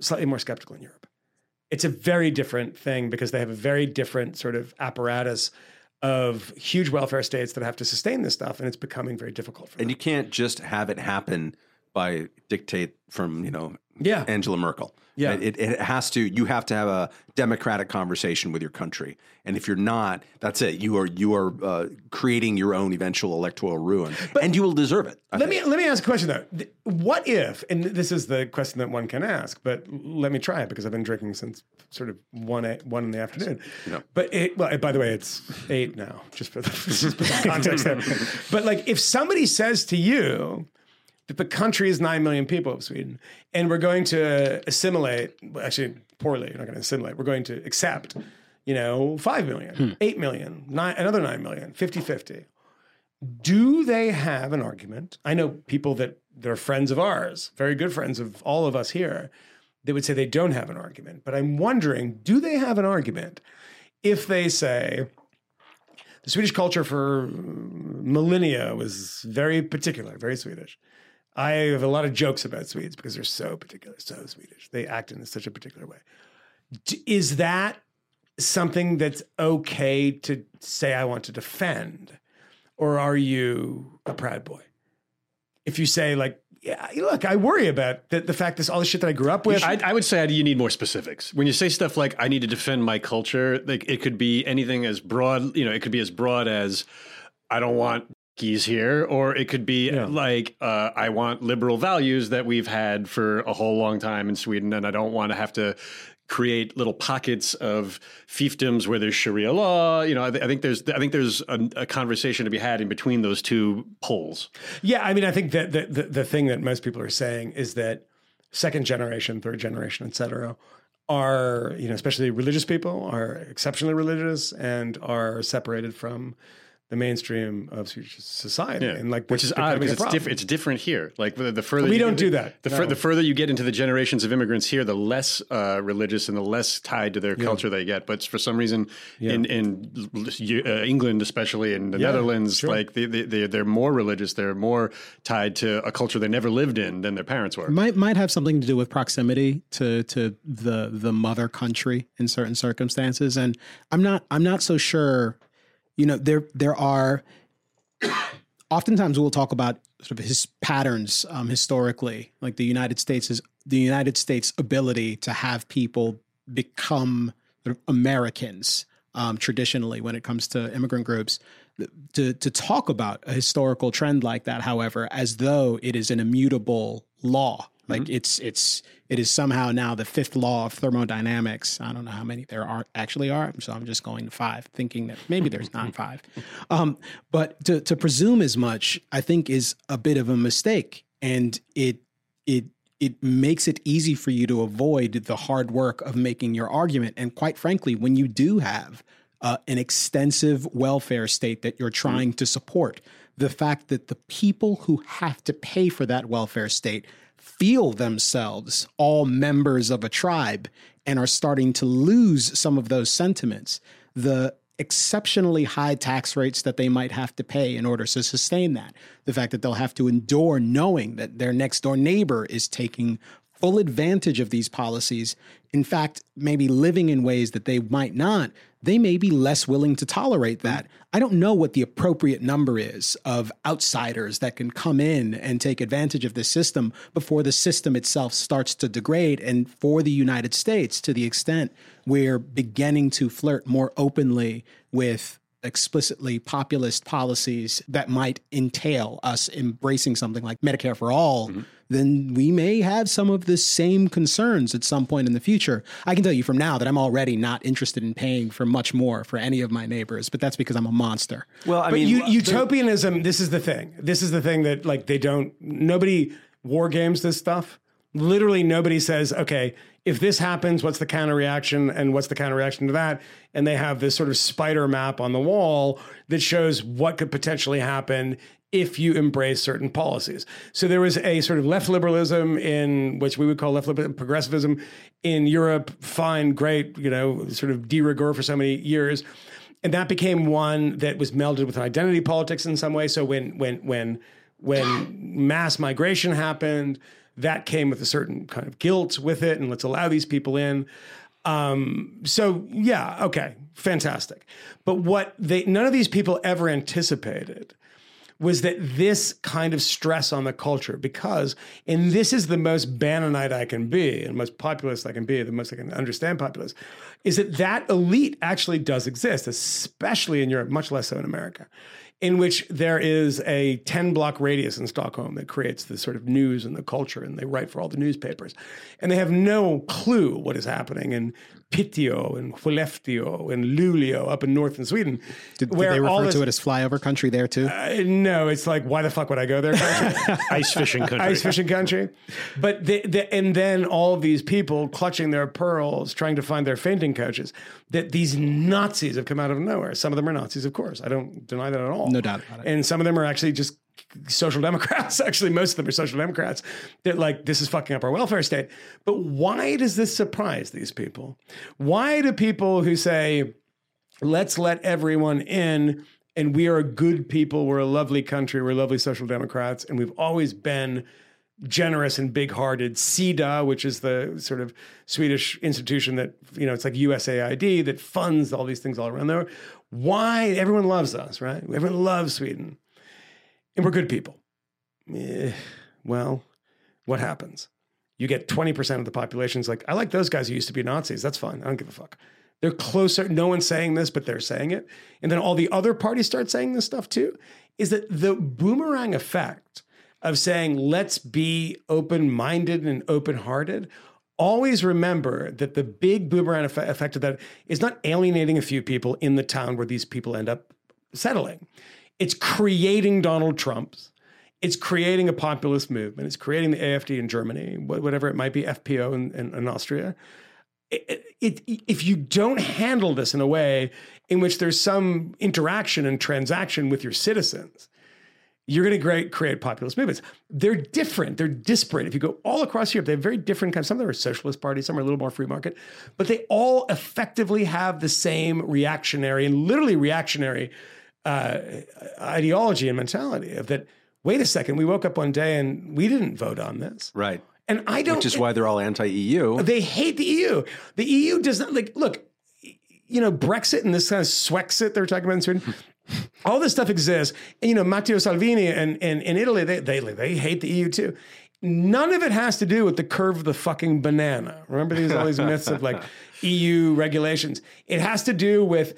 slightly more skeptical in Europe. It's a very different thing because they have a very different sort of apparatus of huge welfare states that have to sustain this stuff, and it's becoming very difficult for them. And you can't just have it happen by dictate from, you know, Angela Merkel. Yeah. It has to, you have to have a democratic conversation with your country. And if you're not, that's it. You are creating your own eventual electoral ruin, but and you will deserve it. Let me ask a question though. What if, and this is the question that one can ask, but let me try it because I've been drinking since sort of one in the afternoon. No. But by the way, it's 8 now, just for the context there. But like, if somebody says to you, the country is 9 million people of Sweden, and we're going to assimilate, actually poorly, you're not going to assimilate, we're going to accept, you know, 5 million, 8 million, another 9 million, 50-50. Do they have an argument? I know people that are friends of ours, very good friends of all of us here, they would say they don't have an argument. But I'm wondering, do they have an argument if they say, the Swedish culture for millennia was very particular, very Swedish. I have a lot of jokes about Swedes because they're so particular, so Swedish. They act in such a particular way. Is that something that's okay to say I want to defend? Or are you a proud boy? If you say like, yeah, look, I worry about the fact that all the shit that I grew up with. I would say you need more specifics. When you say stuff like I need to defend my culture, like it could be anything as broad, you know, it could be as broad as I don't want geese here, or it could be like I want liberal values that we've had for a whole long time in Sweden, and I don't want to have to create little pockets of fiefdoms where there's Sharia law. You know, I think there's a conversation to be had in between those two poles. Yeah, I mean, I think that the thing that most people are saying is that second generation, third generation, et cetera, are, you know, especially religious people, are exceptionally religious and are separated from the mainstream of society, and like which is odd because it's different here. Like the further we don't do that, the further you get into the generations of immigrants here, the less religious and the less tied to their culture they get. But for some reason, in England, especially in the Netherlands, like they're more religious. They're more tied to a culture they never lived in than their parents were. Might have something to do with proximity to the mother country in certain circumstances. And I'm not so sure. You know, there are oftentimes we'll talk about sort of his patterns historically, like the United States' ability to have people become sort of Americans traditionally when it comes to immigrant groups. To talk about a historical trend like that, however, as though it is an immutable law. Like it is somehow now the fifth law of thermodynamics. I don't know how many there actually are. So I'm just going to 5, thinking that maybe there's not 5. But to presume as much, I think, is a bit of a mistake. And it makes it easy for you to avoid the hard work of making your argument. And quite frankly, when you do have an extensive welfare state that you're trying to support, the fact that the people who have to pay for that welfare state feel themselves all members of a tribe and are starting to lose some of those sentiments. The exceptionally high tax rates that they might have to pay in order to sustain that. The fact that they'll have to endure knowing that their next door neighbor is taking full advantage of these policies, in fact, maybe living in ways that they might not, they may be less willing to tolerate that. I don't know what the appropriate number is of outsiders that can come in and take advantage of this system before the system itself starts to degrade. And for the United States, to the extent we're beginning to flirt more openly with explicitly populist policies that might entail us embracing something like Medicare for all, then we may have some of the same concerns at some point in the future. I can tell you from now that I'm already not interested in paying for much more for any of my neighbors, but that's because I'm a monster. Well, I mean, utopianism, this is the thing. This is the thing that nobody war games this stuff. Literally nobody says, okay, if this happens, what's the counter reaction and what's the counter reaction to that? And they have this sort of spider map on the wall that shows what could potentially happen if you embrace certain policies. So there was a sort of left liberalism in which we would call left liberalism, progressivism in Europe, fine, great, sort of de rigueur for so many years. And that became one that was melded with identity politics in some way. So when mass migration happened, that came with a certain kind of guilt with it, and let's allow these people in. Okay, fantastic. But what none of these people ever anticipated was that this kind of stress on the culture, because, and this is the most Bannonite I can be, and most populist I can be, the most I can understand populist, is that elite actually does exist, especially in Europe, much less so in America, in which there is a 10-block radius in Stockholm that creates the sort of news and the culture, and they write for all the newspapers. And they have no clue what is happening in Piteå and Skellefteå and Luleå up in northern Sweden. Did they refer to it as flyover country there, too? No, it's like, why the fuck would I go there? Ice fishing country. Ice fishing country. But and then all of these people clutching their pearls, trying to find their fainting coaches, that these Nazis have come out of nowhere. Some of them are Nazis, of course. I don't deny that at all. No doubt about it. And some of them are actually just social democrats. Actually, most of them are social democrats. They're like, this is fucking up our welfare state. But why does this surprise these people? Why do people who say, let's let everyone in, and we are a good people, we're a lovely country, we're lovely social democrats, and we've always been generous and big-hearted, SIDA, which is the sort of Swedish institution that, it's like USAID that funds all these things all around there. Why? Everyone loves us, right? Everyone loves Sweden. And we're good people. Well, what happens? You get 20% of the population's like, I like those guys who used to be Nazis. That's fine. I don't give a fuck. They're closer. No one's saying this, but they're saying it. And then all the other parties start saying this stuff too. Is that the boomerang effect of saying, let's be open-minded and open-hearted? Always remember that the big boomerang effect of that is not alienating a few people in the town where these people end up settling. It's creating Donald Trumps. It's creating a populist movement. It's creating the AfD in Germany, whatever it might be, FPO in Austria. If you don't handle this in a way in which there's some interaction and transaction with your citizens, you're going to create populist movements. They're different. They're disparate. If you go all across Europe, they have very different kinds. Some of them are socialist parties. Some are a little more free market. But they all effectively have the same reactionary and literally reactionary ideology and mentality of that, wait a second, we woke up one day and we didn't vote on this. Right. And I don't. Which is why they're all anti-EU. They hate the EU. The EU does not Brexit and this kind of Swexit they're talking about in Sweden. All this stuff exists. And, Matteo Salvini and in Italy, they hate the EU too. None of it has to do with the curve of the fucking banana. Remember all these myths of EU regulations. It has to do with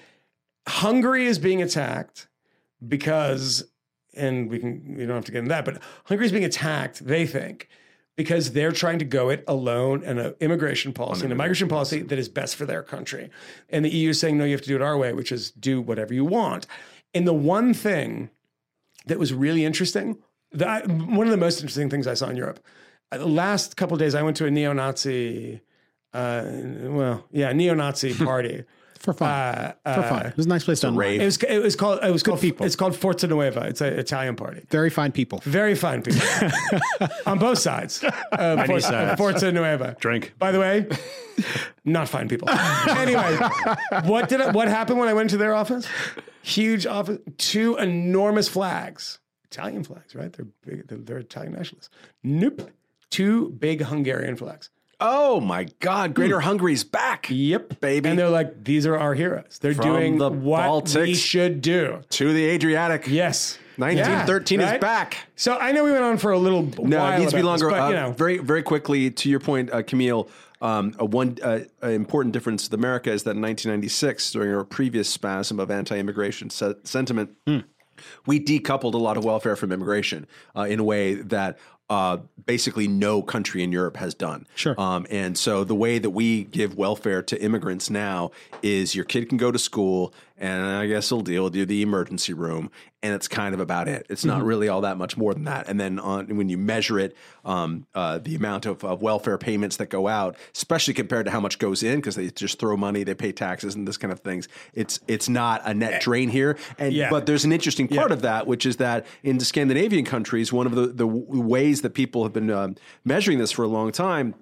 Hungary is being attacked because, and we don't have to get into that, but Hungary is being attacked, they think, because they're trying to go it alone and an immigration policy and a migration policy that is best for their country. And the EU is saying, no, you have to do it our way, which is do whatever you want. And the one thing that was really interesting, one of the most interesting things I saw in Europe, the last couple of days I went to a neo-Nazi party For fun. It was a nice place to rave. It was called people. It's called Forza Nuova. It's an Italian party. Very fine people. Very fine people. On both sides. Forza Nuova. Drink. By the way, not fine people. Anyway, what happened when I went to their office? Huge office, two enormous flags. Italian flags, right? They're big. They're Italian nationalists. Nope. Two big Hungarian flags. Oh my God! Greater Hungary's back. Yep, baby. And they're like, these are our heroes. They're doing what Baltics we should do to the Adriatic. Yes, 1913 is back. So I know we went on for a little while. It needs to be longer. This, but, very, very quickly to your point, Camille. One important difference with America is that in 1996, during our previous spasm of anti-immigration sentiment, we decoupled a lot of welfare from immigration in a way that. Basically no country in Europe has done. Sure. And so the way that we give welfare to immigrants now is your kid can go to school and I guess he'll deal with you the emergency room. And it's kind of about it. It's not really all that much more than that. And then when you measure it, the amount of welfare payments that go out, especially compared to how much goes in, because they just throw money, they pay taxes and this kind of things. It's not a net drain here. But there's an interesting part of that, which is that in the Scandinavian countries, one of the ways that people have been measuring this for a long time,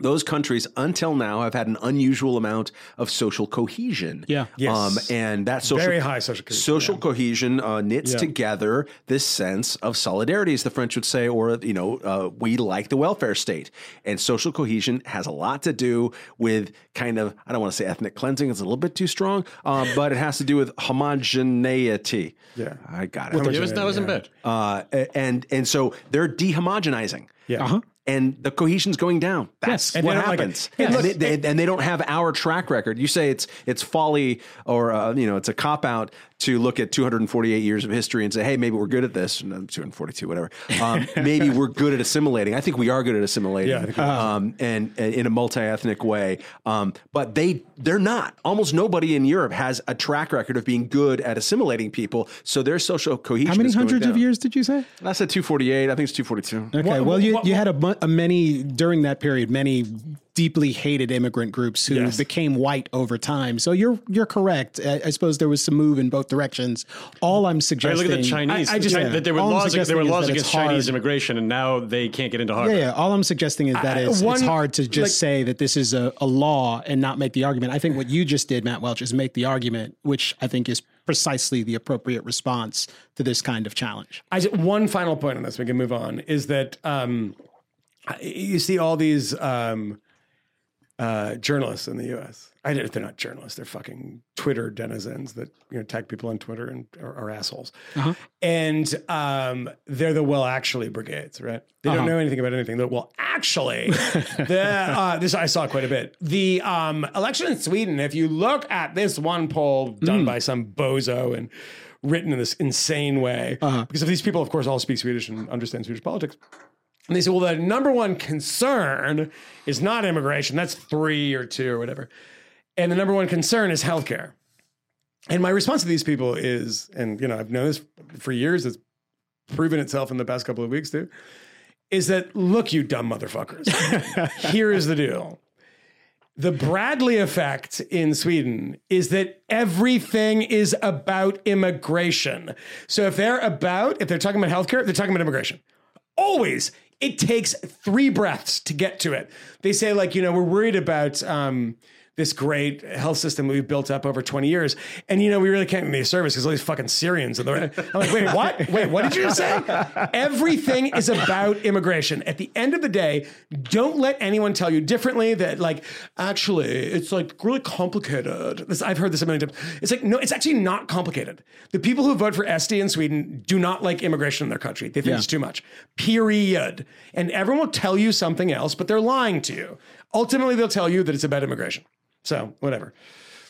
those countries until now have had an unusual amount of social cohesion. Yeah. Yes. And that very high social cohesion. Social cohesion knits together this sense of solidarity, as the French would say, or, we like the welfare state. And social cohesion has a lot to do with kind of, I don't want to say ethnic cleansing. It's a little bit too strong, but it has to do with homogeneity. Yeah. I got it. That wasn't bad. And so they're dehomogenizing. Yeah. Uh-huh. And the cohesion's going down. That's what happens. Like and they don't have our track record. You say it's folly or, it's a cop-out to look at 248 years of history and say, hey, maybe we're good at this. No, 242, whatever. Maybe we're good at assimilating. I think we are good at assimilating and in a multi-ethnic way. But they're not. Almost nobody in Europe has a track record of being good at assimilating people. So their social cohesion is going down. How many hundreds of years did you say? I said 248. I think it's 242. Okay. You had during that period, many deeply hated immigrant groups who became white over time. So you're correct. I suppose there was some move in both directions. All I'm suggesting, look at the Chinese. That there were laws against Chinese immigration, and now they can't get into Harvard. Yeah. All I'm suggesting is that it's hard to just say that this is a law and not make the argument. I think what you just did, Matt Welch, is make the argument, which I think is precisely the appropriate response to this kind of challenge. One final point on this, we can move on, is that you see all these. Journalists in the U.S. They're not journalists. They're fucking Twitter denizens that tag people on Twitter and are assholes. Uh-huh. And they're the well actually brigades, right? They don't know anything about anything. They're well actually. This I saw quite a bit. The election in Sweden. If you look at this one poll done by some bozo and written in this insane way, because of these people, of course, all speak Swedish and understand Swedish politics. And they say, well, the number one concern is not immigration. That's 3 or 2 or whatever. And the number one concern is healthcare. And my response to these people is, and, I've known this for years. It's proven itself in the past couple of weeks, too, is that, look, you dumb motherfuckers. Here is the deal. The Bradley effect in Sweden is that everything is about immigration. So if they're talking about healthcare, they're talking about immigration. Always. It takes 3 breaths to get to it. They say, we're worried about this great health system we've built up over 20 years. And, we really can't make service because all these fucking Syrians. I'm like, wait, what? Wait, what did you just say? Everything is about immigration. At the end of the day, don't let anyone tell you differently that, actually, it's, really complicated. I've heard this a million times. It's no, it's actually not complicated. The people who vote for SD in Sweden do not like immigration in their country. They think it's too much. Period. And everyone will tell you something else, but they're lying to you. Ultimately, they'll tell you that it's about immigration. So whatever.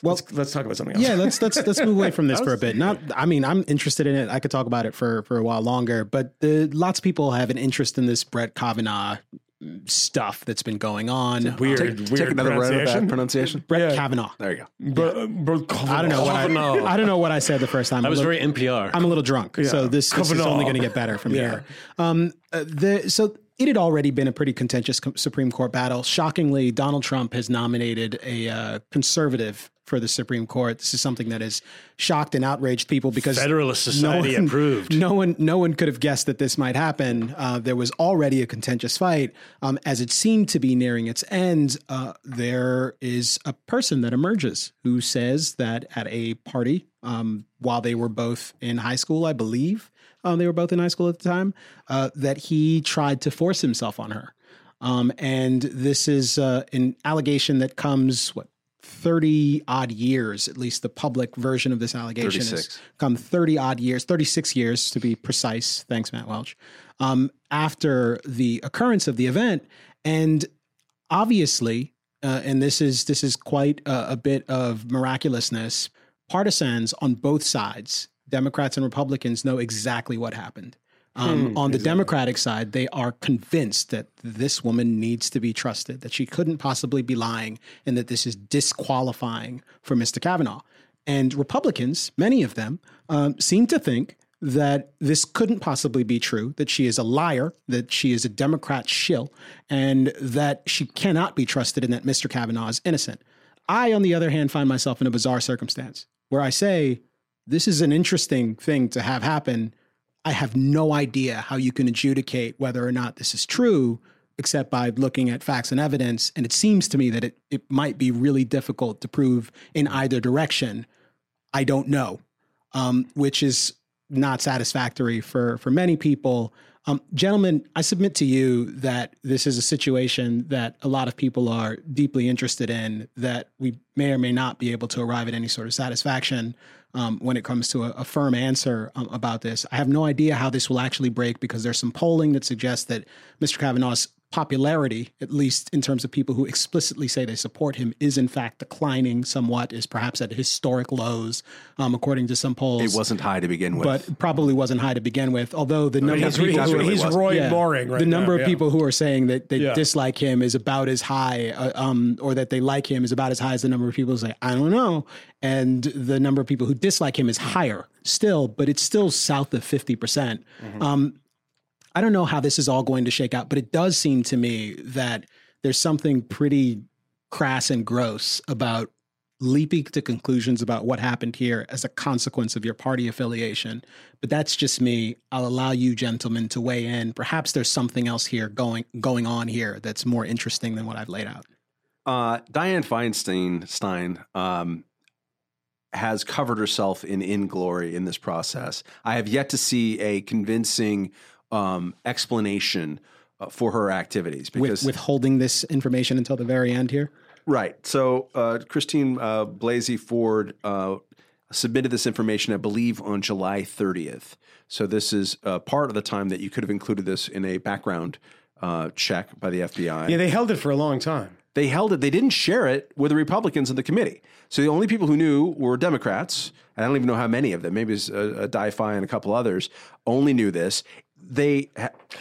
Well, let's talk about something else. Yeah, let's move away from this for a bit. I'm interested in it. I could talk about it for a while longer. But lots of people have an interest in this Brett Kavanaugh stuff that's been going on. It's weird another pronunciation. Brett Kavanaugh. There you go. I don't know what I don't know what I said the first time. I was very NPR. I'm a little drunk, so this is only going to get better from here. It had already been a pretty contentious Supreme Court battle. Shockingly, Donald Trump has nominated a conservative for the Supreme Court. This is something that has shocked and outraged people because Federalist Society approved. No one could have guessed that this might happen. There was already a contentious fight. As it seemed to be nearing its end, there is a person that emerges who says that at a party, while they were both in high school, I believe, they were both in high school at the time, that he tried to force himself on her. And this is an allegation that comes, 30-odd years, at least the public version of this allegation has come 30-odd years, 36 years to be precise, thanks Matt Welch, after the occurrence of the event. And obviously, and this is quite a bit of miraculousness, partisans on both sides, Democrats and Republicans, know exactly what happened. On the Democratic side, they are convinced that this woman needs to be trusted, that she couldn't possibly be lying, and that this is disqualifying for Mr. Kavanaugh. And Republicans, many of them, seem to think that this couldn't possibly be true, that she is a liar, that she is a Democrat shill, and that she cannot be trusted, and that Mr. Kavanaugh is innocent. I, on the other hand, find myself in a bizarre circumstance where I say, this is an interesting thing to have happen. I have no idea how you can adjudicate whether or not this is true, except by looking at facts and evidence. And it seems to me that it might be really difficult to prove in either direction. I don't know, which is not satisfactory for many people. Gentlemen, I submit to you that this is a situation that a lot of people are deeply interested in, that we may or may not be able to arrive at any sort of satisfaction when it comes to a firm answer about this. I have no idea how this will actually break because there's some polling that suggests that Mr. Kavanaugh's popularity, at least in terms of people who explicitly say they support him, is in fact declining somewhat, is perhaps at historic lows, according to some polls. It wasn't high to begin with. But probably wasn't high to begin with, although the number of people... He's Roy Boring right now. The number of people who are saying that they dislike him is about as high, or that they like him is about as high as the number of people who say, I don't know. And the number of people who dislike him is higher still, but it's still south of 50%. Mm-hmm. I don't know how this is all going to shake out, but it does seem to me that there's something pretty crass and gross about leaping to conclusions about what happened here as a consequence of your party affiliation. But that's just me. I'll allow you gentlemen to weigh in. Perhaps there's something else here going on here that's more interesting than what I've laid out. Dianne Feinstein has covered herself in glory in this process. I have yet to see a convincing explanation for her activities. Because withholding this information until the very end here? Right. So Christine Blasey Ford submitted this information, I believe, on July 30th. So this is part of the time that you could have included this in a background check by the FBI. Yeah, they held it for a long time. They held it. They didn't share it with the Republicans in the committee. So the only people who knew were Democrats. And I don't even know how many of them. Maybe it was Di-Fi and a couple others only knew this. They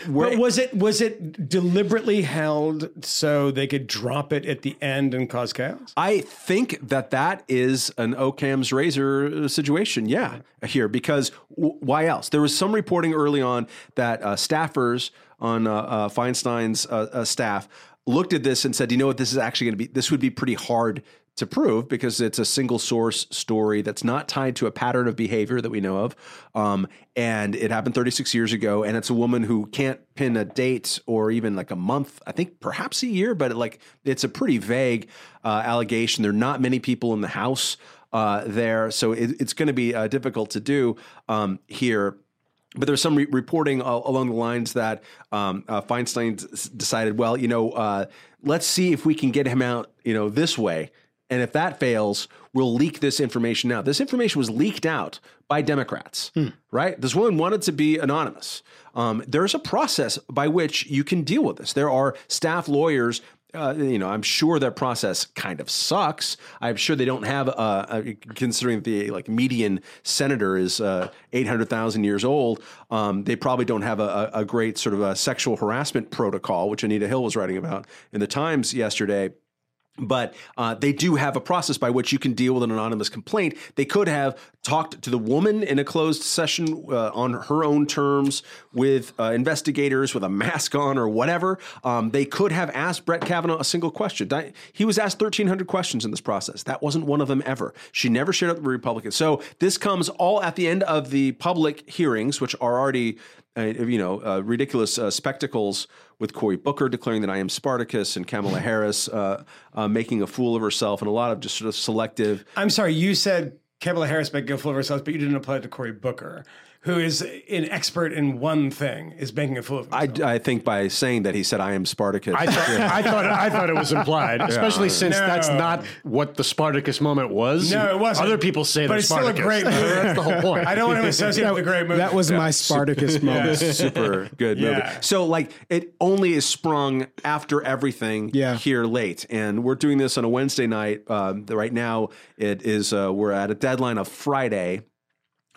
were. But was it deliberately held so they could drop it at the end and cause chaos? I think that is an Occam's razor situation. Yeah, here, because why else? There was some reporting early on that staffers on Feinstein's staff looked at this and said, "You know what? This is actually going to be. This would be pretty hard to prove because it's a single source story that's not tied to a pattern of behavior that we know of. And it happened 36 years ago. And it's a woman who can't pin a date or even like a month, I think perhaps a year, but it's a pretty vague allegation. There are not many people in the house there. So it's going to be difficult to do here. But there's some reporting along the lines that Feinstein decided, well, let's see if we can get him out, this way. And if that fails, we'll leak this information out. This information was leaked out by Democrats, right? This woman wanted to be anonymous. There's a process by which you can deal with this. There are staff lawyers. I'm sure their process kind of sucks. I'm sure they don't have, considering the median senator is 800,000 years old, they probably don't have a great sort of a sexual harassment protocol, which Anita Hill was writing about in the Times yesterday. But they do have a process by which you can deal with an anonymous complaint. They could have talked to the woman in a closed session on her own terms with investigators with a mask on or whatever. They could have asked Brett Kavanaugh a single question. He was asked 1,300 questions in this process. That wasn't one of them ever. She never showed up with the Republicans. So this comes all at the end of the public hearings, which are already, ridiculous spectacles with Cory Booker declaring that I am Spartacus and Kamala Harris making a fool of herself and a lot of just sort of selective. I'm sorry, you said Kamala Harris making a fool of herself, but you didn't apply it to Cory Booker, who is an expert in one thing, is making a fool of himself. I think by saying that he said, I am Spartacus. I thought it was implied, especially since that's not what the Spartacus moment was. No, it wasn't. Other people say that Spartacus. But it's still a great movie. That's the whole point. I don't want to associate with a great movie. That was my Spartacus moment. Super good movie. So like it only is sprung after everything here late. And we're doing this on a Wednesday night. Right now it is, we're at a deadline of Friday,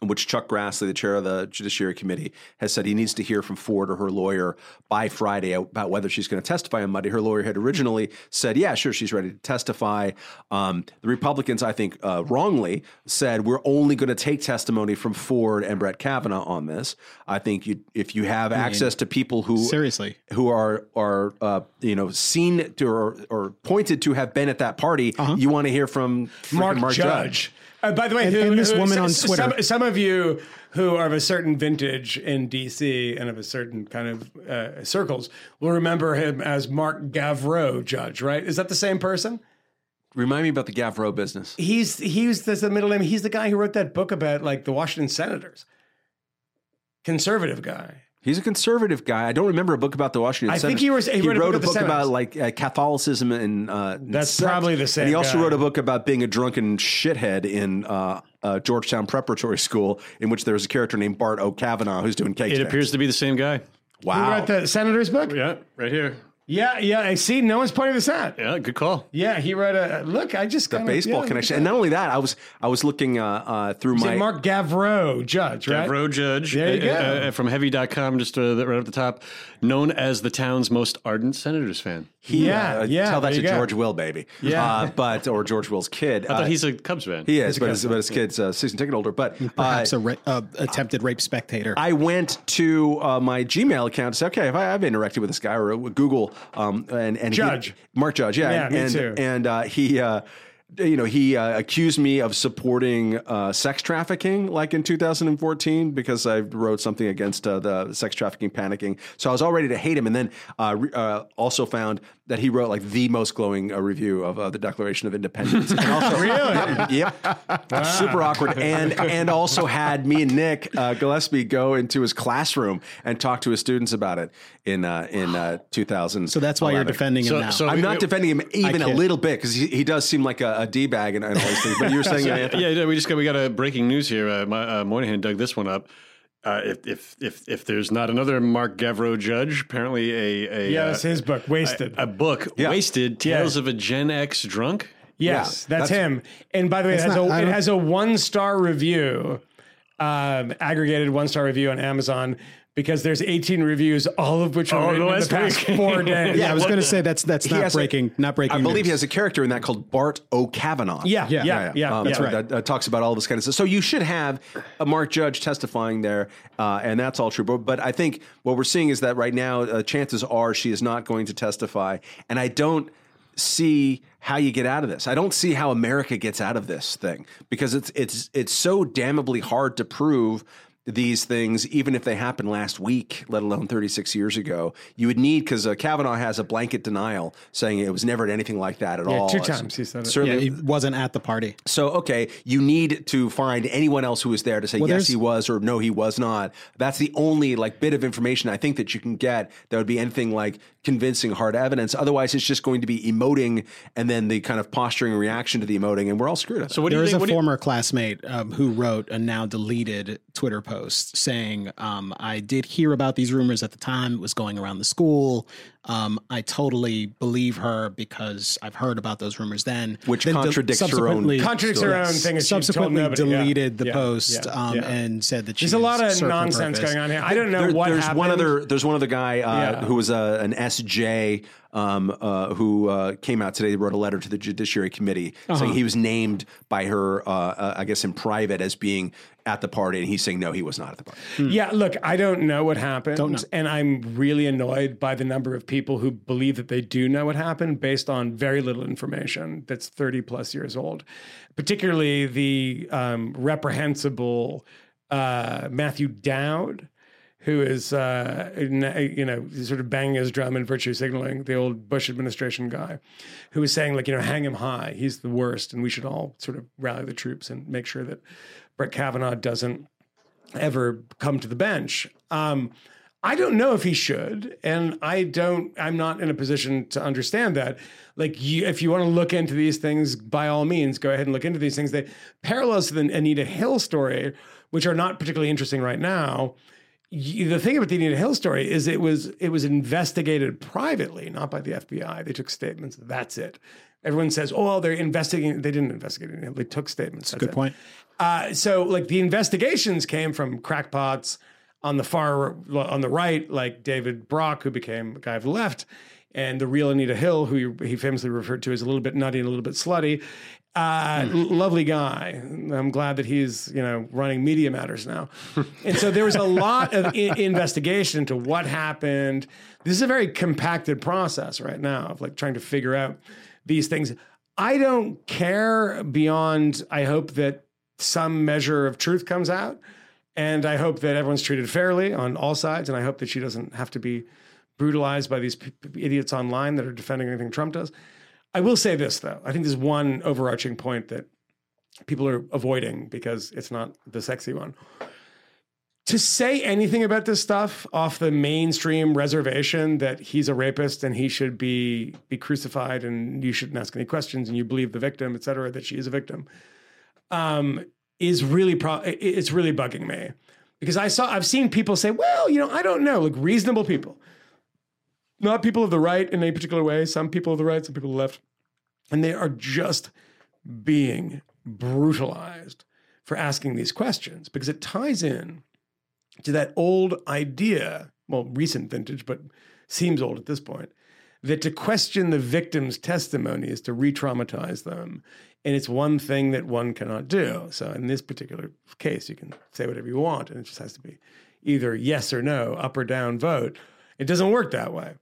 which Chuck Grassley, the chair of the Judiciary Committee, has said he needs to hear from Ford or her lawyer by Friday about whether she's going to testify on Monday. Her lawyer had originally said, yeah, sure, she's ready to testify. The Republicans, I think, wrongly said we're only going to take testimony from Ford and Brett Kavanaugh on this. I think if you have access to people who seriously who are seen to or pointed to have been at that party, you want to hear from Mark Judge. By the way, this woman on Twitter. Some of you who are of a certain vintage in D.C. and of a certain kind of circles will remember him as Mark Gavreau Judge, right? Is that the same person? Remind me about the Gavreau business. That's the middle name. He's the guy who wrote that book about like the Washington Senators. Conservative guy. He's a conservative guy. I don't remember a book about the Washington Senators. I think he wrote a book about like Catholicism and that's sex. Probably the same. And he also wrote a book about being a drunken shithead in Georgetown Preparatory School, in which there was a character named Bart O'Kavanaugh who's doing cake. It appears to be the same guy. Wow. Who wrote the Senators book? Yeah, right here. Yeah. I see. No one's pointing this out. Yeah, good call. Yeah, he wrote the baseball connection. And not only that, I was looking through my Mark Gavreau Judge, right? Gavreau Judge. There you go. From Heavy.com, just right up the top, known as the town's most ardent Senators fan. Tell that to George Will, baby. Yeah. Or George Will's kid. I thought he's a Cubs fan. He is, but his kid's a season ticket holder. But perhaps attempted rape spectator. I went to my Gmail account and said, okay, if I've interacted with this guy, or Google and Judge. Mark Judge, yeah. Yeah, me too. And he accused me of supporting sex trafficking, like in 2014, because I wrote something against the sex trafficking panicking. So I was all ready to hate him. And then also found that he wrote like the most glowing review of the Declaration of Independence. And also, really? Yep. Wow. Super awkward. And also had me and Nick Gillespie go into his classroom and talk to his students about it in 2000. So that's why you're defending him now. So I'm not defending him even a little bit, because he does seem like a D-bag and all these things. But you were saying we got a breaking news here. Moynihan dug this one up. If there's not another Mark Gavreau Judge, apparently it's his book, Wasted. Wasted, Tales of a Gen X Drunk. Yes, that's him. And by the way, it has a one-star review, aggregated one-star review on Amazon, because there's 18 reviews, all of which are written in the past 4 days. Yeah, I was going to say that's not breaking. I believe he has a character in that called Bart O'Kavanaugh. Yeah. That's right. That talks about all this kind of stuff. So you should have a Mark Judge testifying there, and that's all true. But I think what we're seeing is that right now, chances are she is not going to testify, and I don't see how you get out of this. I don't see how America gets out of this thing, because it's so damnably hard to prove these things, even if they happened last week, let alone 36 years ago. You would need, because Kavanaugh has a blanket denial saying it was never anything like that at all. 2 times he said it. Certainly, he wasn't at the party. So, okay, you need to find anyone else who was there to say, yes, he was, or no, he was not. That's the only bit of information I think that you can get that would be anything like convincing hard evidence. Otherwise, it's just going to be emoting and then the kind of posturing reaction to the emoting, and we're all screwed up. So there is a former classmate who wrote a now deleted Twitter post saying, I did hear about these rumors at the time. It was going around the school. I totally believe her because I've heard about those rumors then. Which then contradicts her own thing. Subsequently deleted the post and said that she's a lot of nonsense going on here. I don't know what happened. There's one other guy who was an SJ who came out today, wrote a letter to the Judiciary Committee saying he was named by her, I guess, in private as being at the party. And he's saying, no, he was not at the party. Yeah, look, I don't know what happened. Don't know. And I'm really annoyed by the number of people who believe that they do know what happened based on very little information that's 30 plus years old, particularly the reprehensible Matthew Dowd, who is, you know, sort of banging his drum and virtue signaling, the old Bush administration guy, who is saying, like, you know, hang him high. He's the worst, and we should all sort of rally the troops and make sure that Brett Kavanaugh doesn't ever come to the bench. I don't know if he should, and I'm not in a position to understand that. Like, if you want to look into these things, by all means, go ahead and look into these things. They parallels to the Anita Hill story, which are not particularly interesting right now. The thing about the Anita Hill story is it was investigated privately, not by the FBI. They took statements. That's it. Everyone says, oh, well, they're investigating. They didn't investigate anything. They took statements. That's a good point. So, like, the investigations came from crackpots on the right, like David Brock, who became a guy of the left, and the real Anita Hill, who he famously referred to as a little bit nutty and a little bit slutty. Lovely guy. I'm glad that he's, you know, running Media Matters now. And so there was a lot of investigation into what happened. This is a very compacted process right now of, like, trying to figure out these things. I don't care beyond I hope that some measure of truth comes out, and I hope that everyone's treated fairly on all sides, and I hope that she doesn't have to be brutalized by these idiots online that are defending anything Trump does. I will say this, though. I think there's one overarching point that people are avoiding because it's not the sexy one. To say anything about this stuff off the mainstream reservation that he's a rapist and he should be crucified and you shouldn't ask any questions and you believe the victim, et cetera, that she is a victim, is really it's really bugging me. Because I've seen people say, well, you know, I don't know, like reasonable people. Not people of the right in any particular way. Some people of the right, some people of the left. And they are just being brutalized for asking these questions because it ties in to that old idea, well, recent vintage, but seems old at this point, that to question the victim's testimony is to re-traumatize them. And it's one thing that one cannot do. So in this particular case, you can say whatever you want, and it just has to be either yes or no, up or down vote. It doesn't work that way.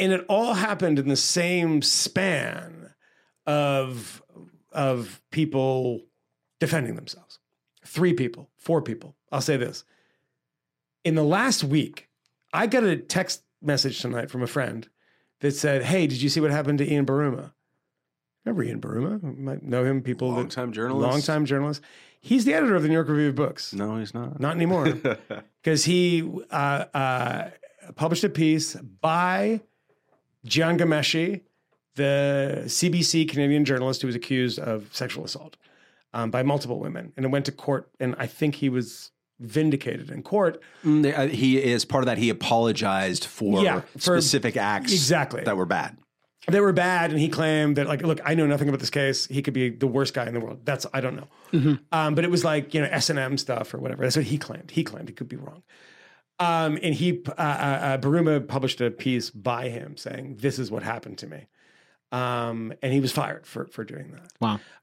And it all happened in the same span of people defending themselves. 3 people, 4 people. I'll say this. In the last week, I got a text message tonight from a friend that said, hey, did you see what happened to Ian Buruma? Remember Ian Buruma? You might know him. People, long-time journalist. Long-time journalist. He's the editor of the New York Review of Books. No, he's not. Not anymore. Because he... published a piece by Jian Ghomeshi, the CBC Canadian journalist who was accused of sexual assault by multiple women. And it went to court, and I think he was vindicated in court. He is part of that. He apologized for specific acts that were bad. They were bad, and he claimed that, like, look, I know nothing about this case. He could be the worst guy in the world. That's, I don't know. Mm-hmm. But it was like, you know, S&M stuff or whatever. That's what he claimed. He claimed he could be wrong. And he, Buruma published a piece by him saying, this is what happened to me. And he was fired for doing that.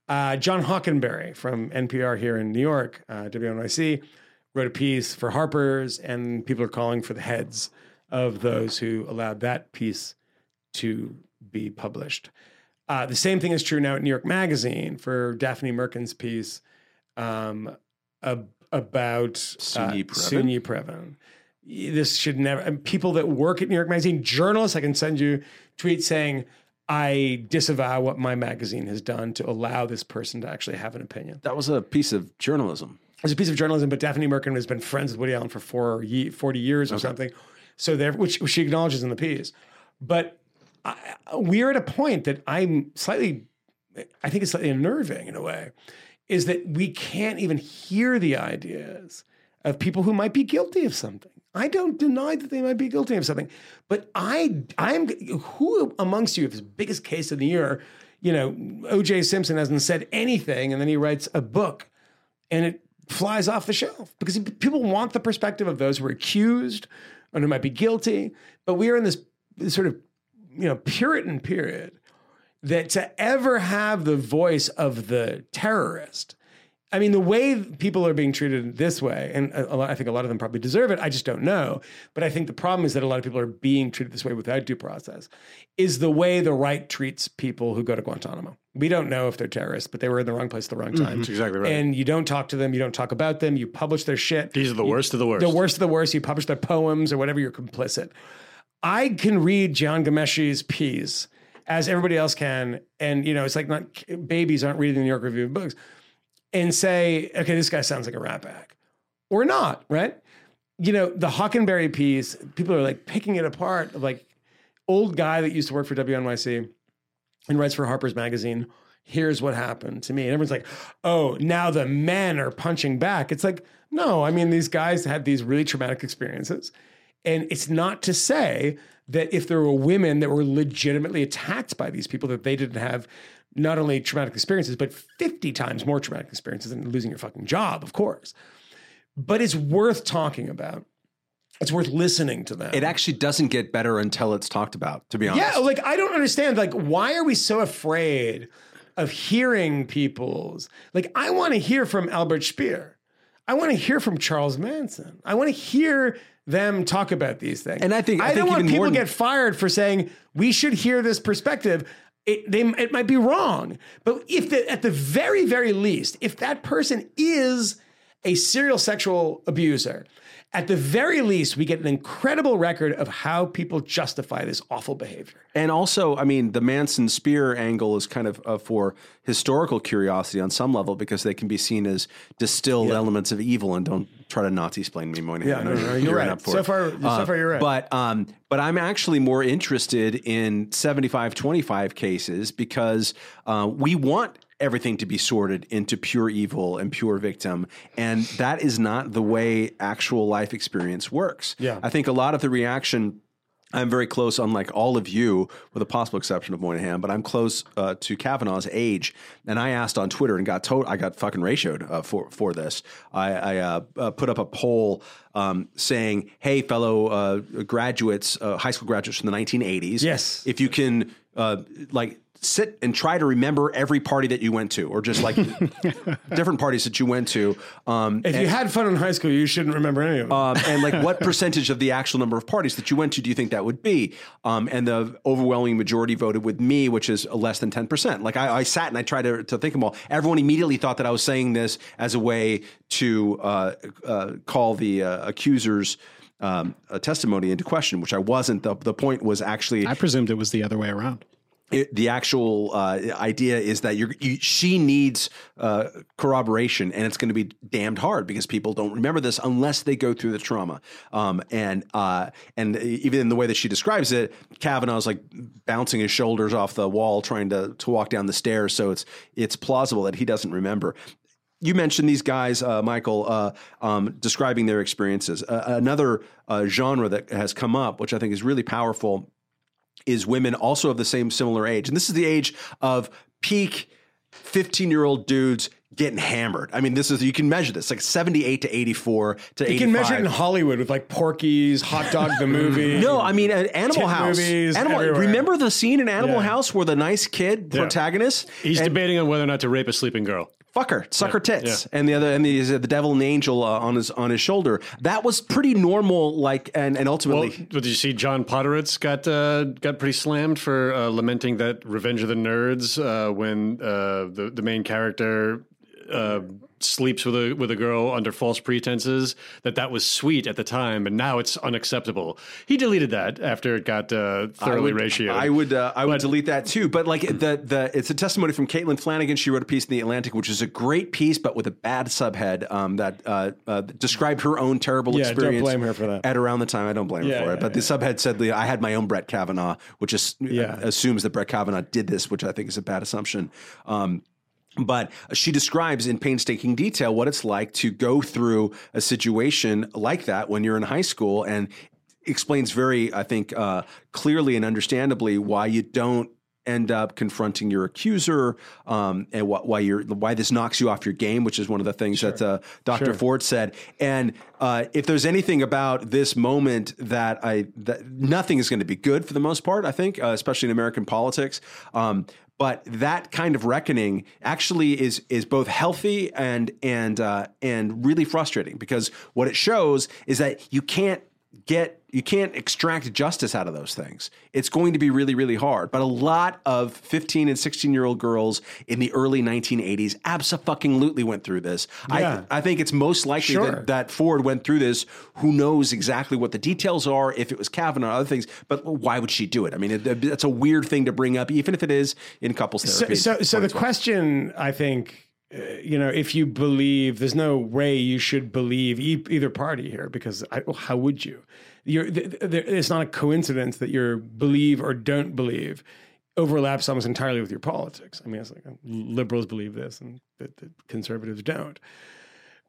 Wow. John Hockenberry from NPR here in New York, WNYC, wrote a piece for Harper's, and people are calling for the heads of those who allowed that piece to be published. The same thing is true now at New York Magazine for Daphne Merkin's piece about Sunyi Previn. This should never, and people that work at New York Magazine, journalists, I can send you tweets saying, I disavow what my magazine has done to allow this person to actually have an opinion. That was a piece of journalism. It was a piece of journalism, but Daphne Merkin has been friends with Woody Allen for 40 years or something. So there, which she acknowledges in the piece. But we're at a point that I think it's slightly unnerving in a way, is that we can't even hear the ideas of people who might be guilty of something. I don't deny that they might be guilty of something, but who amongst you, if it's the biggest case of the year, you know, O.J. Simpson hasn't said anything, and then he writes a book, and it flies off the shelf because people want the perspective of those who are accused and who might be guilty. But we are in this sort of Puritan period, that to ever have the voice of the terrorist. I mean, the way people are being treated this way, and I think a lot of them probably deserve it, I just don't know, but I think the problem is that a lot of people are being treated this way without due process, is the way the right treats people who go to Guantanamo. We don't know if they're terrorists, but they were in the wrong place at the wrong time. Mm-hmm. That's exactly right. And you don't talk to them, you don't talk about them, you publish their shit. These are the worst of the worst. The worst of the worst, you publish their poems or whatever, you're complicit. I can read Jian Ghomeshi's piece, as everybody else can, and, it's like babies aren't reading the New York Review of Books, and say, okay, this guy sounds like a ratbag. Or not, right? The Hockenberry piece, people are like picking it apart, like old guy that used to work for WNYC and writes for Harper's Magazine. Here's what happened to me. And everyone's like, oh, now the men are punching back. It's like, no, these guys had these really traumatic experiences. And it's not to say that if there were women that were legitimately attacked by these people, that they didn't have not only traumatic experiences, but 50 times more traumatic experiences than losing your fucking job, of course. But it's worth talking about. It's worth listening to them. It actually doesn't get better until it's talked about, to be honest. Yeah, I don't understand. Why are we so afraid of hearing people's... I want to hear from Albert Speer. I want to hear from Charles Manson. I want to hear... them talk about these things. And I think don't want people to get fired for saying we should hear this perspective. It might be wrong. But at the very, very least, if that person is a serial sexual abuser, at the very least, we get an incredible record of how people justify this awful behavior. And also, the Manson Spear angle is kind of for historical curiosity on some level, because they can be seen as distilled elements of evil. And don't try to Nazi-splain me, Moynihan. Yeah, no, you're right. Up for so far, you're right. But I'm actually more interested in 75-25 cases because we want everything to be sorted into pure evil and pure victim. And that is not the way actual life experience works. Yeah. I think a lot of the reaction, I'm very close on all of you, with a possible exception of Moynihan, but I'm close to Kavanaugh's age. And I asked on Twitter and I got fucking ratioed for this. I put up a poll saying, hey, fellow graduates, high school graduates from the 1980s. Yes. If you can sit and try to remember every party that you went to, or just different parties that you went to. If you had fun in high school, you shouldn't remember any of them. And what percentage of the actual number of parties that you went to do you think that would be? And the overwhelming majority voted with me, which is less than 10%. I sat and I tried to think them all. Everyone immediately thought that I was saying this as a way to call the accusers a testimony into question, which I wasn't. The point was actually... I presumed it was the other way around. The actual idea is that she needs corroboration, and it's going to be damned hard because people don't remember this unless they go through the trauma. And even in the way that she describes it, Kavanaugh's bouncing his shoulders off the wall, trying to walk down the stairs. So it's plausible that he doesn't remember. You mentioned these guys, Michael, describing their experiences. Another genre that has come up, which I think is really powerful, is women also of the same similar age. And this is the age of peak 15-year-old dudes getting hammered. This is, you can measure this, 78 to 84 to 85. You can measure it in Hollywood with Porky's, Hot Dog the Movie. No, Animal House. Remember the scene in Animal House where the nice kid protagonist? He's debating on whether or not to rape a sleeping girl. Fucker, sucker tits, and the devil and angel on his shoulder. That was pretty normal, and ultimately. Well, did you see John Potteritz got pretty slammed for lamenting that Revenge of the Nerds when the main character sleeps with a girl under false pretenses, that was sweet at the time, and now it's unacceptable. He deleted that after it got thoroughly ratioed. I would delete that too. But it's a testimony from Caitlin Flanagan. She wrote a piece in The Atlantic, which is a great piece, but with a bad subhead that described her own terrible experience. Don't blame her for that. At around the time, I don't blame her for it. But the subhead said, "I had my own Brett Kavanaugh," which is assumes that Brett Kavanaugh did this, which I think is a bad assumption. But she describes in painstaking detail what it's like to go through a situation like that when you're in high school, and explains very, I think, clearly and understandably why you don't end up confronting your accuser, and why this knocks you off your game, which is one of the things that Dr. Ford said. And if there's anything about this moment that nothing is going to be good for the most part, I think, especially in American politics. But that kind of reckoning actually is both healthy and really frustrating, because what it shows is that you can't extract justice out of those things. It's going to be really, really hard. But a lot of 15 and 16-year-old girls in the early 1980s abso-fucking-lutely went through this. Yeah. I think it's most likely that Ford went through this. Who knows exactly what the details are, if it was Kavanaugh or other things, but why would she do it? I mean, that's a weird thing to bring up, even if it is in couples therapy. So the question, I think... if you believe, there's no way you should believe either party here, because how would you? It's not a coincidence that your believe or don't believe overlaps almost entirely with your politics. I mean, it's like liberals believe this and the conservatives don't.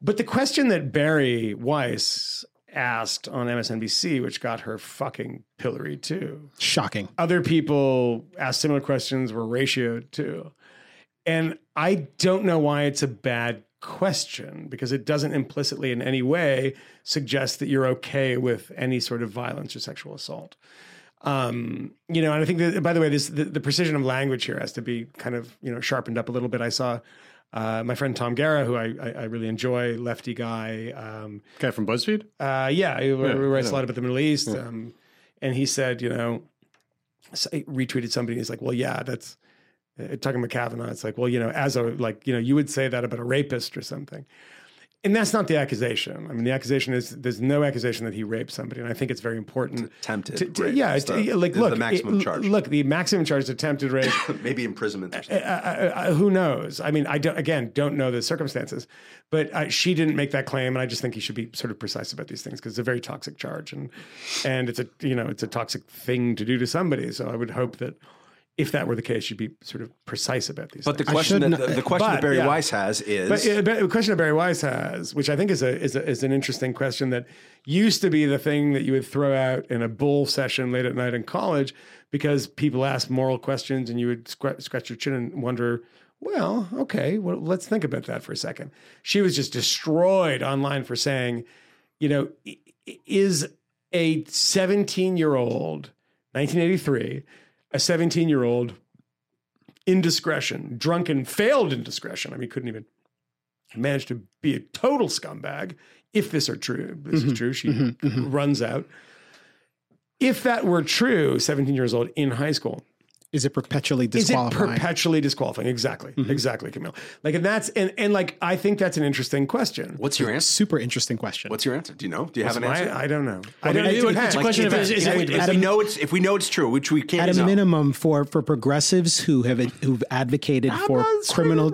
But the question that Barry Weiss asked on MSNBC, which got her fucking pilloried too. Shocking. Other people asked similar questions, were ratioed too. And I don't know why it's a bad question, because it doesn't implicitly in any way suggest that you're okay with any sort of violence or sexual assault. And I think that, by the way, the precision of language here has to be kind of, sharpened up a little bit. I saw my friend Tom Guerra, who I really enjoy, lefty guy. Guy from BuzzFeed? He writes a lot about the Middle East. Yeah. And he said, he retweeted somebody. He's like, well, yeah, that's... Talking about Kavanaugh, it's like, well, you would say that about a rapist or something. And that's not the accusation. I mean, the accusation is, there's no accusation that he raped somebody. And I think it's very important. Attempted rape. Yeah. Look, the maximum charge. Look, the maximum charge is attempted rape. Maybe imprisonment. Who knows? I mean, I don't know the circumstances, but she didn't make that claim. And I just think he should be sort of precise about these things, because it's a very toxic charge. And it's a toxic thing to do to somebody. So I would hope that, if that were the case, you'd be sort of precise about these things. The question that Barry Weiss has, which I think is an interesting question that used to be the thing that you would throw out in a bull session late at night in college, because people asked moral questions and you would scratch your chin and wonder, well, okay, well, let's think about that for a second. She was just destroyed online for saying, is a 17-year-old, 1983... a 17-year-old indiscretion, drunken, failed indiscretion. I mean, couldn't even manage to be a total scumbag. If this is true, she runs out. If that were true, 17 years old in high school. Is it perpetually disqualifying? Exactly. Mm-hmm. Exactly, Camille. I think that's an interesting question. What's your answer? Super interesting question. What's your answer? Do you know? Do you have an answer? I don't know. It's a question of if we know it's true, which we can't. At a minimum, for progressives who've advocated for criminal.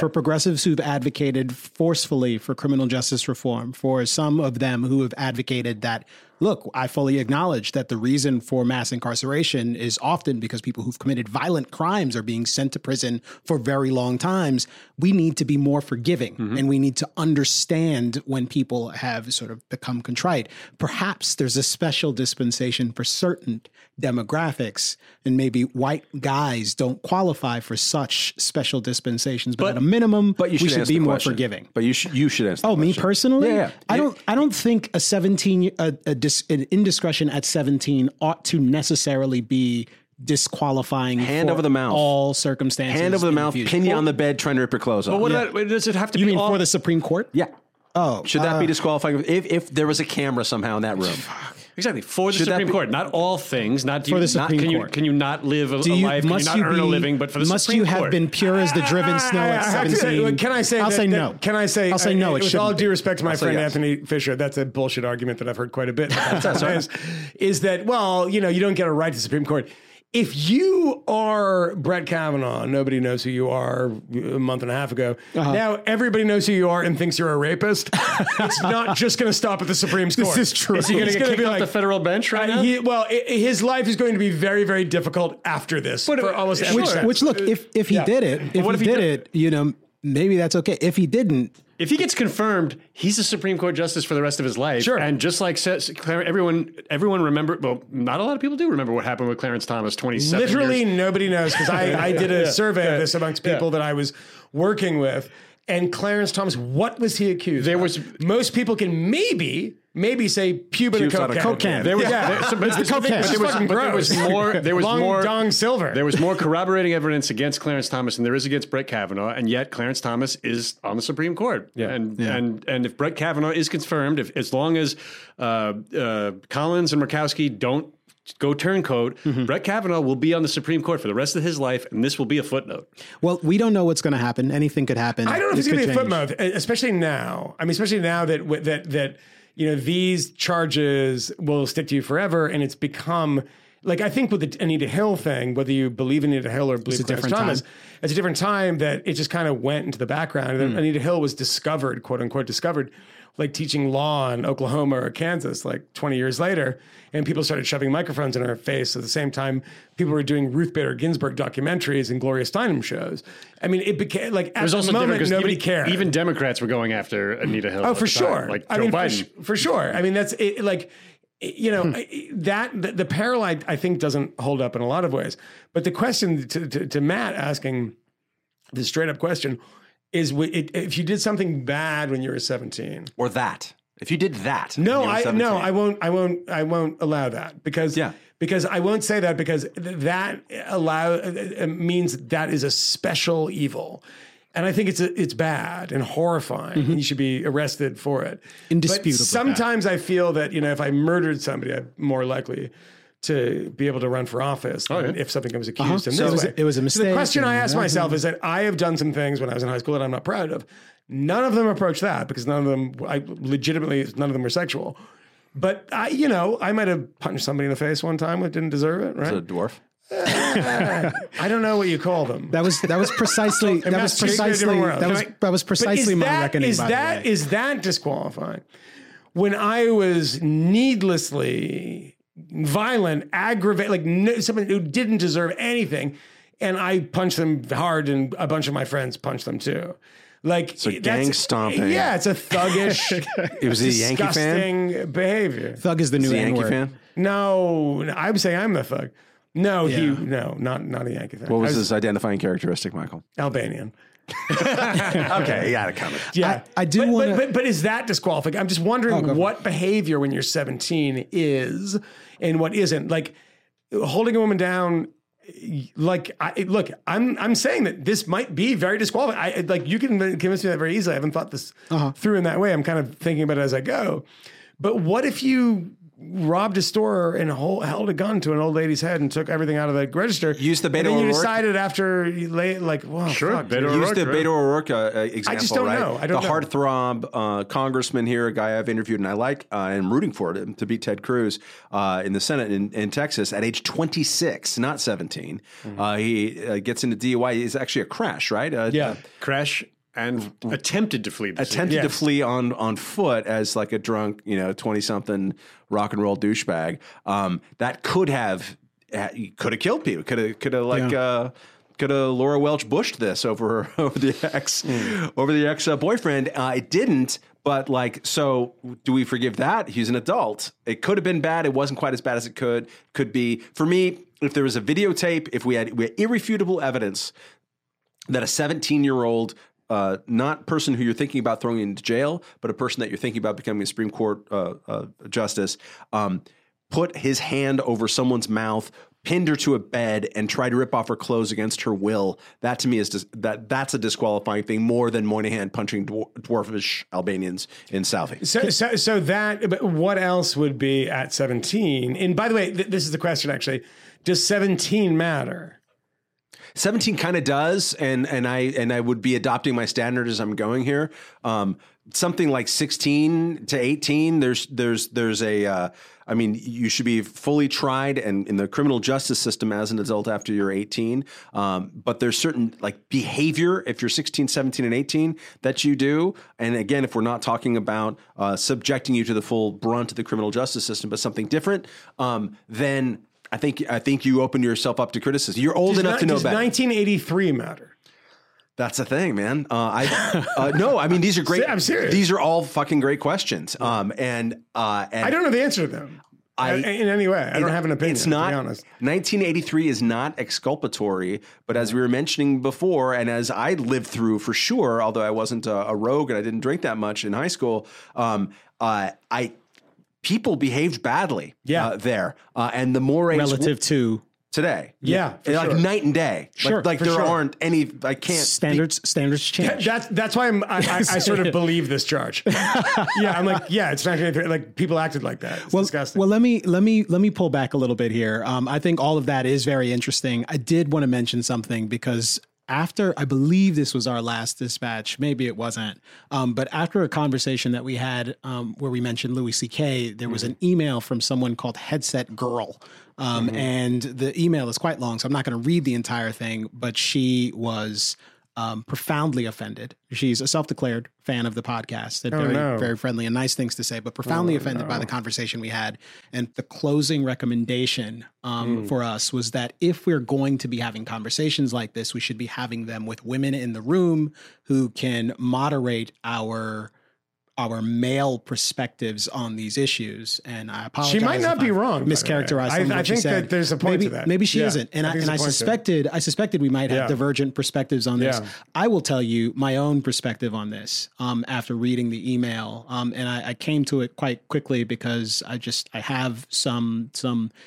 For progressives who've advocated forcefully for criminal justice reform, for some of them who have advocated that. Look, I fully acknowledge that the reason for mass incarceration is often because people who've committed violent crimes are being sent to prison for very long times. We need to be more forgiving, and we need to understand when people have sort of become contrite. Perhaps there's a special dispensation for certain demographics, and maybe white guys don't qualify for such special dispensations. But at a minimum, we should be more forgiving. But you should answer. Oh, me personally? Yeah. I don't think a 17 an indiscretion at 17 ought to necessarily be disqualifying. Hand over the mouth. All circumstances. Hand over the mouth. Pin you on the bed, trying to rip your clothes off. Does it have to? You mean for the Supreme Court? Yeah. Oh, should that be disqualifying if there was a camera somehow in that room? Fuck. Exactly. For the Supreme Court. Not all things. Court. Can you not live a life? Can you not earn a living? But for the Supreme Court. Must you have been pure as the driven snow at 17? I'll say no. With all due respect to my friend Anthony Fisher, that's a bullshit argument that I've heard quite a bit. Is that, you don't get a right to the Supreme Court. If you are Brett Kavanaugh, nobody knows who you are a month and a half ago. Uh-huh. Now everybody knows who you are and thinks you're a rapist. It's not just going to stop at the Supreme Court. This is true. Is he going to be like the federal bench right now? His life is going to be very, very difficult after this. Which look, if he did it, maybe that's okay. If he didn't. If he gets confirmed, he's a Supreme Court justice for the rest of his life. Sure. And just like everyone remember, well, not a lot of people do remember what happened with Clarence Thomas 27 Literally years. Nobody knows, because I did a survey of this amongst people that I was working with. And Clarence Thomas, what was he accused of? Most people can maybe say pubes on a coke can. There was more Dong Silver. There was more corroborating evidence against Clarence Thomas than there is against Brett Kavanaugh, and yet Clarence Thomas is on the Supreme Court. Yeah. And if Brett Kavanaugh is confirmed, as long as Collins and Murkowski don't go turncoat, Brett Kavanaugh will be on the Supreme Court for the rest of his life, and this will be a footnote. Well, we don't know what's going to happen. Anything could happen. I don't know if it's going to be a footnote, especially now. I mean, especially now that you know, these charges will stick to you forever, and it's become, like, I think with the Anita Hill thing, whether you believe Anita Hill or believe Clarence Thomas, it's a different time that it just kind of went into the background. And then Anita Hill was discovered, quote unquote, like teaching law in Oklahoma or Kansas, like 20 years later, and people started shoving microphones in her face at the same time people were doing Ruth Bader Ginsburg documentaries and Gloria Steinem shows. I mean, it became like at the moment nobody cared. Even Democrats were going after Anita Hill. Oh, for sure. Like Joe Biden. For sure. I mean, that's it, like, you know, the parallel I think doesn't hold up in a lot of ways. But the question to Matt asking the straight up question is, if you did something bad when you were 17, or that if you did that, I won't allow that, because I won't say that, because that means that is a special evil, and I think it's bad and horrifying, and you should be arrested for it. Indisputably. But sometimes I feel that, you know, if I murdered somebody, I'm more likely to be able to run for office if something comes accused in this way. It was a mistake. So the question I ask myself is that I have done some things when I was in high school that I'm not proud of. None of them approach that, because none of them were sexual. But I, you know, I might have punched somebody in the face one time that didn't deserve it, right? It was a dwarf. I don't know what you call them. That was precisely my reckoning. Is that disqualifying? When I was needlessly violent, aggravated, somebody who didn't deserve anything, and I punched them hard, and a bunch of my friends punched them too. Like, so gang stomping. Yeah, it's a thuggish, it was disgusting Yankee fan behavior. Thug is the new Yankee word. Fan? No, I'm saying I'm the thug. No, not a Yankee fan. What was his identifying characteristic, Michael? Albanian. Okay, you got a comment. Yeah, I do want to. But is that disqualifying? I'm just wondering what behavior when you're 17 is and what isn't. Like holding a woman down. Like, I'm saying that this might be very disqualifying. You can convince me that very easily. I haven't thought this through in that way. I'm kind of thinking about it as I go. But what if you robbed a store and held a gun to an old lady's head and took everything out of the register? Use the Beto O'Rourke. And then you decided after you use the Beto O'Rourke example. I just don't know. I don't know. The heartthrob congressman here, a guy I've interviewed and I like, and I'm rooting for him to beat Ted Cruz in the Senate in Texas at age 26, not 17. He gets into DUI. He's actually a crash, right? Crash. And attempted to flee. On foot as like a drunk, you know, 20-something rock and roll douchebag. That could have killed people. Could have Laura Welch Bushed this over the ex boyfriend. It didn't. But like, so do we forgive that? He's an adult. It could have been bad. It wasn't quite as bad as it could be. For me, if there was a videotape, if we had irrefutable evidence that a 17-year-old not person who you're thinking about throwing into jail, but a person that you're thinking about becoming a Supreme Court justice, put his hand over someone's mouth, pinned her to a bed, and tried to rip off her clothes against her will. That to me is that's a disqualifying thing more than Moynihan punching dwarfish Albanians in Southie. So that. But what else would be at 17? And by the way, this is the question actually: does 17 matter? 17 kind of does, and I would be adopting my standard as I'm going here. Something like 16 to 18, you should be fully tried and in the criminal justice system as an adult after you're 18. But there's certain like behavior if you're 16, 17, and 18 that you do. And again, if we're not talking about subjecting you to the full brunt of the criminal justice system, but something different, then I think you open yourself up to criticism. You're old enough to know better. Does 1983 matter? That's the thing, man. No, I mean, these are great. I'm serious. These are all fucking great questions. And I don't know the answer to them. In any way. I don't have an opinion, it's not, to be honest. 1983 is not exculpatory, but as we were mentioning before, and as I lived through for sure, although I wasn't a rogue and I didn't drink that much in high school, people behaved badly there. And the mores... Relative to... Today. Yeah. Like night and day. Sure. Like there aren't any, I can't. Standards change. That's why I sort of believe this charge. Yeah. I'm like, yeah, it's 1983. Like people acted like that. It's disgusting. Well, let me pull back a little bit here. I think all of that is very interesting. I did want to mention something because after, I believe this was our last dispatch, maybe it wasn't. But after a conversation that we had, where we mentioned Louis C.K., there was an email from someone called Headset Girl. And the email is quite long, so I'm not going to read the entire thing, but she was profoundly offended. She's a self-declared fan of the podcast and very friendly and nice things to say, but profoundly offended by the conversation we had. And the closing recommendation for us was that if we're going to be having conversations like this, we should be having them with women in the room who can moderate our male perspectives on these issues. And I apologize. She might not be wrong. Mischaracterized. I think that there's a point to that. Maybe she isn't. And I suspected we might have divergent perspectives on this. Yeah. I will tell you my own perspective on this after reading the email. And I came to it quite quickly because I have some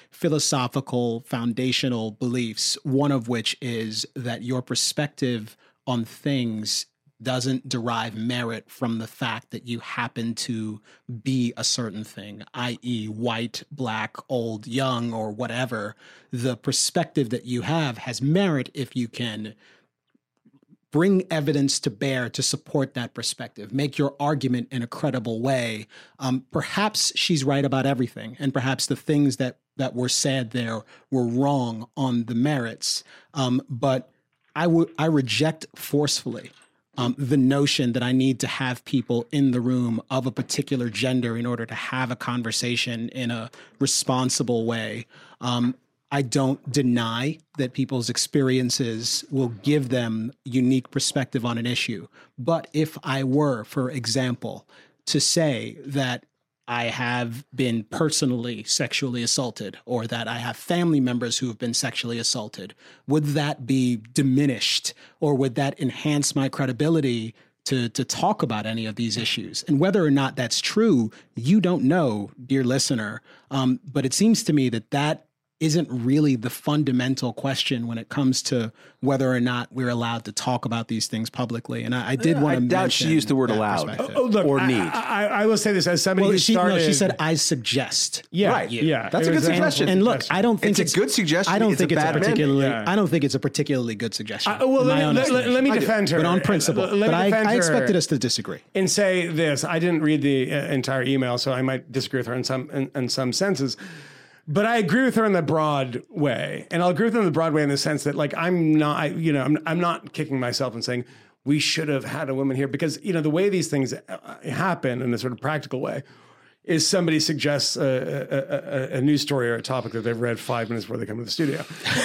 philosophical foundational beliefs, one of which is that your perspective on things doesn't derive merit from the fact that you happen to be a certain thing, i.e. white, black, old, young, or whatever. The perspective that you have has merit if you can bring evidence to bear to support that perspective, make your argument in a credible way. Perhaps she's right about everything, and perhaps the things that were said there were wrong on the merits. But I reject forcefully the notion that I need to have people in the room of a particular gender in order to have a conversation in a responsible way. I don't deny that people's experiences will give them unique perspective on an issue. But if I were, for example, to say that I have been personally sexually assaulted or that I have family members who have been sexually assaulted, would that be diminished or would that enhance my credibility to talk about any of these issues? And whether or not that's true, you don't know, dear listener. But it seems to me that isn't really the fundamental question when it comes to whether or not we're allowed to talk about these things publicly. And I did want to mention. I doubt she used the word allowed or need. I will say this as somebody who started. No, she said, I suggest. Yeah. Right. Yeah. That's a good suggestion. And look, I don't think it's a good suggestion. I don't think it's a particularly. Yeah. I don't think it's a particularly good suggestion. Well, let me defend her. But on principle. But I expected us to disagree. And say this, I didn't read the entire email, so I might disagree with her in some senses. But I agree with her in the broad way, and I'll agree with her in the broad way in the sense that, like, I'm not kicking myself and saying we should have had a woman here because, you know, the way these things happen in a sort of practical way is somebody suggests a news story or a topic that they've read 5 minutes before they come to the studio.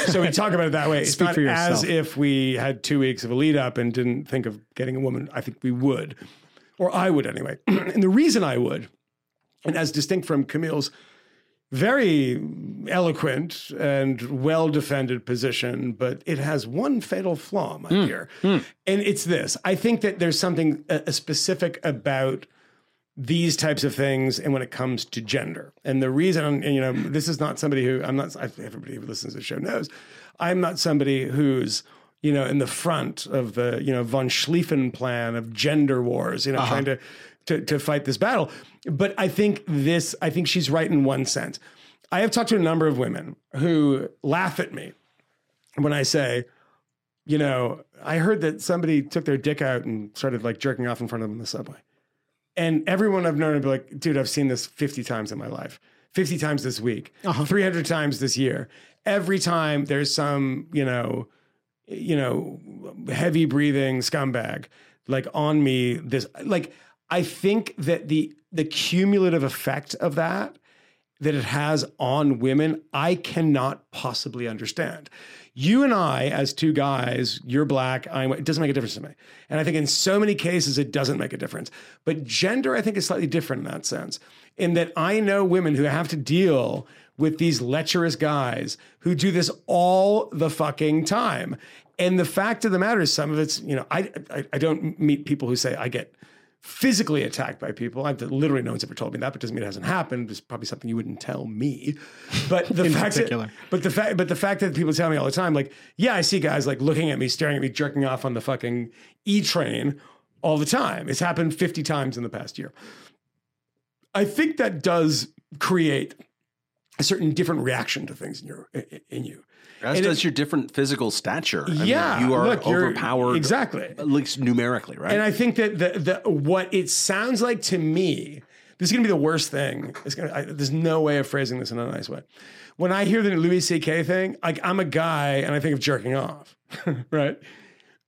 So we talk about it that way. It's not as if we had 2 weeks of a lead up and didn't think of getting a woman. I think we would, or I would anyway. And the reason I would, and as distinct from Camille's very eloquent and well-defended position, but it has one fatal flaw, my dear. And it's this. I think that there's something specific about these types of things and when it comes to gender. And the reason, this is not somebody who, everybody who listens to the show knows, I'm not somebody who's, in the front of the, von Schlieffen plan of gender wars, trying to fight this battle. But I think she's right in one sense. I have talked to a number of women who laugh at me when I say, I heard that somebody took their dick out and started like jerking off in front of them in the subway. And everyone I've known would be like, dude, I've seen this 50 times in my life, 50 times this week, 300 times this year. Every time there's some, heavy breathing scumbag, like on me, I think that the cumulative effect of that that it has on women, I cannot possibly understand. You and I, as two guys, you're black, I'm white, it doesn't make a difference to me. And I think in so many cases, it doesn't make a difference. But gender, I think, is slightly different in that sense, in that I know women who have to deal with these lecherous guys who do this all the fucking time. And the fact of the matter is, some of it's, you know, I don't meet people who say I get physically attacked by people. I've literally, no one's ever told me that, but doesn't mean it hasn't happened. It's probably something you wouldn't tell me. But the fact that, but the fact that people tell me all the time, like, yeah, I see guys like looking at me, staring at me, jerking off on the fucking E train all the time. It's happened 50 times in the past year. I think that does create a certain different reaction to things in you. As does your different physical stature. I mean, you are overpowered. Exactly. At least numerically, right? And I think that the what it sounds like to me, this is going to be the worst thing. There's no way of phrasing this in a nice way. When I hear the Louis C.K. thing, like, I'm a guy and I think of jerking off, right?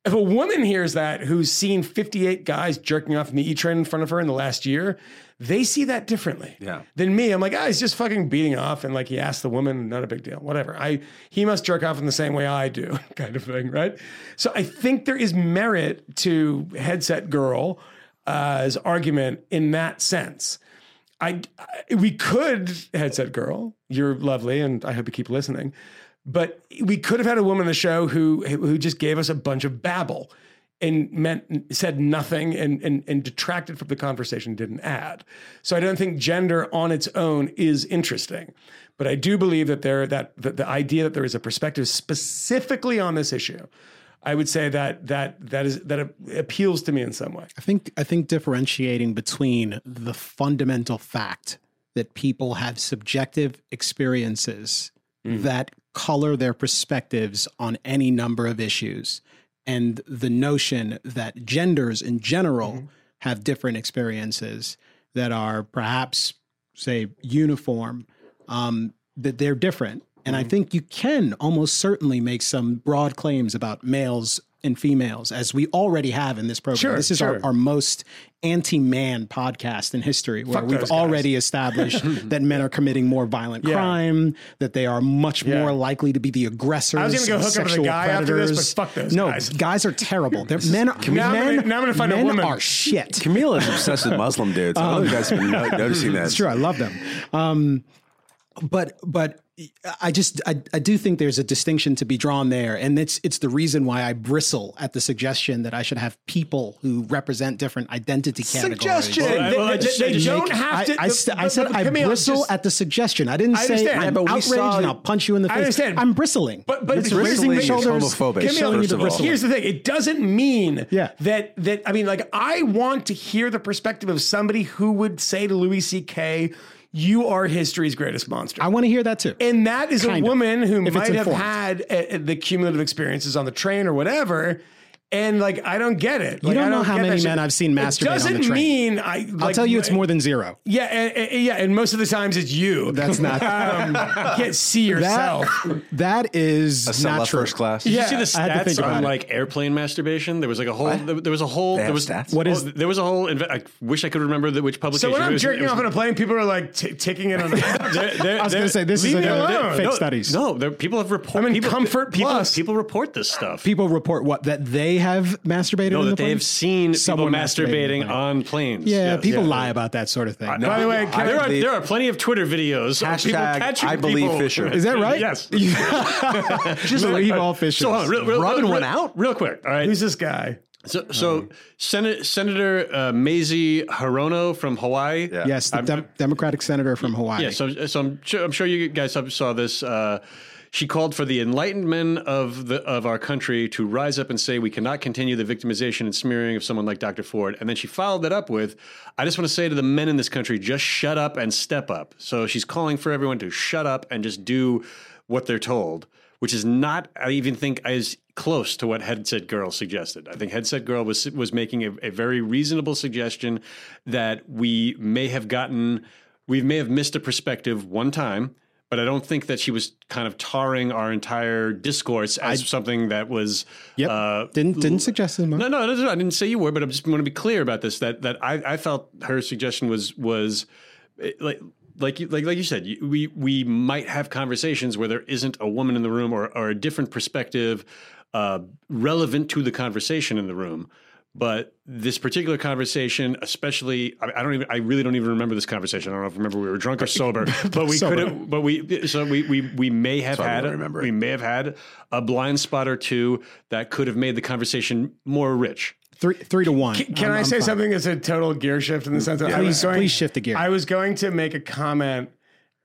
If a woman hears that who's seen 58 guys jerking off in the E-train in front of her in the last year, they see that differently than me. I'm like, he's just fucking beating off. And like, he asked the woman, not a big deal, whatever. He must jerk off in the same way I do, kind of thing, right? So I think there is merit to Headset Girl's argument in that sense. We could, Headset Girl, you're lovely and I hope you keep listening, but we could have had a woman on the show who just gave us a bunch of babble and said nothing and detracted from the conversation, didn't add. So I don't think gender on its own is interesting. But I do believe that the idea that there is a perspective specifically on this issue, I would say that appeals to me in some way. I think differentiating between the fundamental fact that people have subjective experiences that color their perspectives on any number of issues, and the notion that genders in general have different experiences that are perhaps, say, uniform, that they're different. And I think you can almost certainly make some broad claims about males and females, as we already have in this program. Sure, this is our most anti-man podcast in history, where we've already established that men are committing more violent crime, that they are much more likely to be the aggressors. I was going to go hook up with a guy predators. After this, but fuck those guys. No, guys are terrible. Now I'm going to find a woman. Men are shit. Camila is obsessed with Muslim dudes. I don't know if you guys have been noticing that. It's true. I love them. But I do think there's a distinction to be drawn there. And it's the reason why I bristle at the suggestion that I should have people who represent different identity categories. They don't have to. I said I bristle at the suggestion. I didn't say I'm outraged and I'll punch you in the face. I understand. I'm bristling. But it's raising the shoulders. Homophobic. Here's the thing. It doesn't mean that, I mean, like, I want to hear the perspective of somebody who would say to Louis C.K., you are history's greatest monster. I want to hear that too. And that is a woman who might have had the cumulative experiences on the train or whatever. And like, I don't get it. You don't know how many men I've seen masturbate on the train. It doesn't mean I'll tell you it's more than zero. Yeah. And most of the times it's you. That's not. You can't see yourself. That is not true. First class. Did you see the stats on like airplane masturbation? There was a whole. I wish I could remember which publication. So when I'm jerking off on a plane, people are like ticking it on. I was going to say this is fake studies. No, people have reported. I mean, Comfort Plus. People report this stuff. People report what that they have masturbated. No, that they've seen someone masturbating on planes. Yeah, people lie about that sort of thing. By the way, there are plenty of Twitter videos. Hashtag I believe Fisher. Is that right? Yes. Just believe all Fishers. So Robin went out real quick. All right, who's this guy? So Senator Mazie Hirono from Hawaii. Yeah. Yes, the Democratic senator from Hawaii. Yeah. So I'm sure you guys saw this. She called for the enlightened men of our country to rise up and say we cannot continue the victimization and smearing of someone like Dr. Ford. And then she followed that up with, I just want to say to the men in this country, just shut up and step up. So she's calling for everyone to shut up and just do what they're told, which is not, I even think, as close to what Headset Girl suggested. I think Headset Girl was making a very reasonable suggestion that we may have missed a perspective one time. But I don't think that she was kind of tarring our entire discourse as something that was... Yep. Didn't suggest it. No, I didn't say you were, but I just want to be clear about this, that I felt her suggestion was like like you said, we might have conversations where there isn't a woman in the room or a different perspective relevant to the conversation in the room. But this particular conversation, especially, I really don't even remember this conversation. I don't know if I remember we were drunk or sober, but we could, we may have had a blind spot or two that could have made the conversation more rich. 3-1. Can I say something that's a total gear shift in the sense that please shift the gear. I was going to make a comment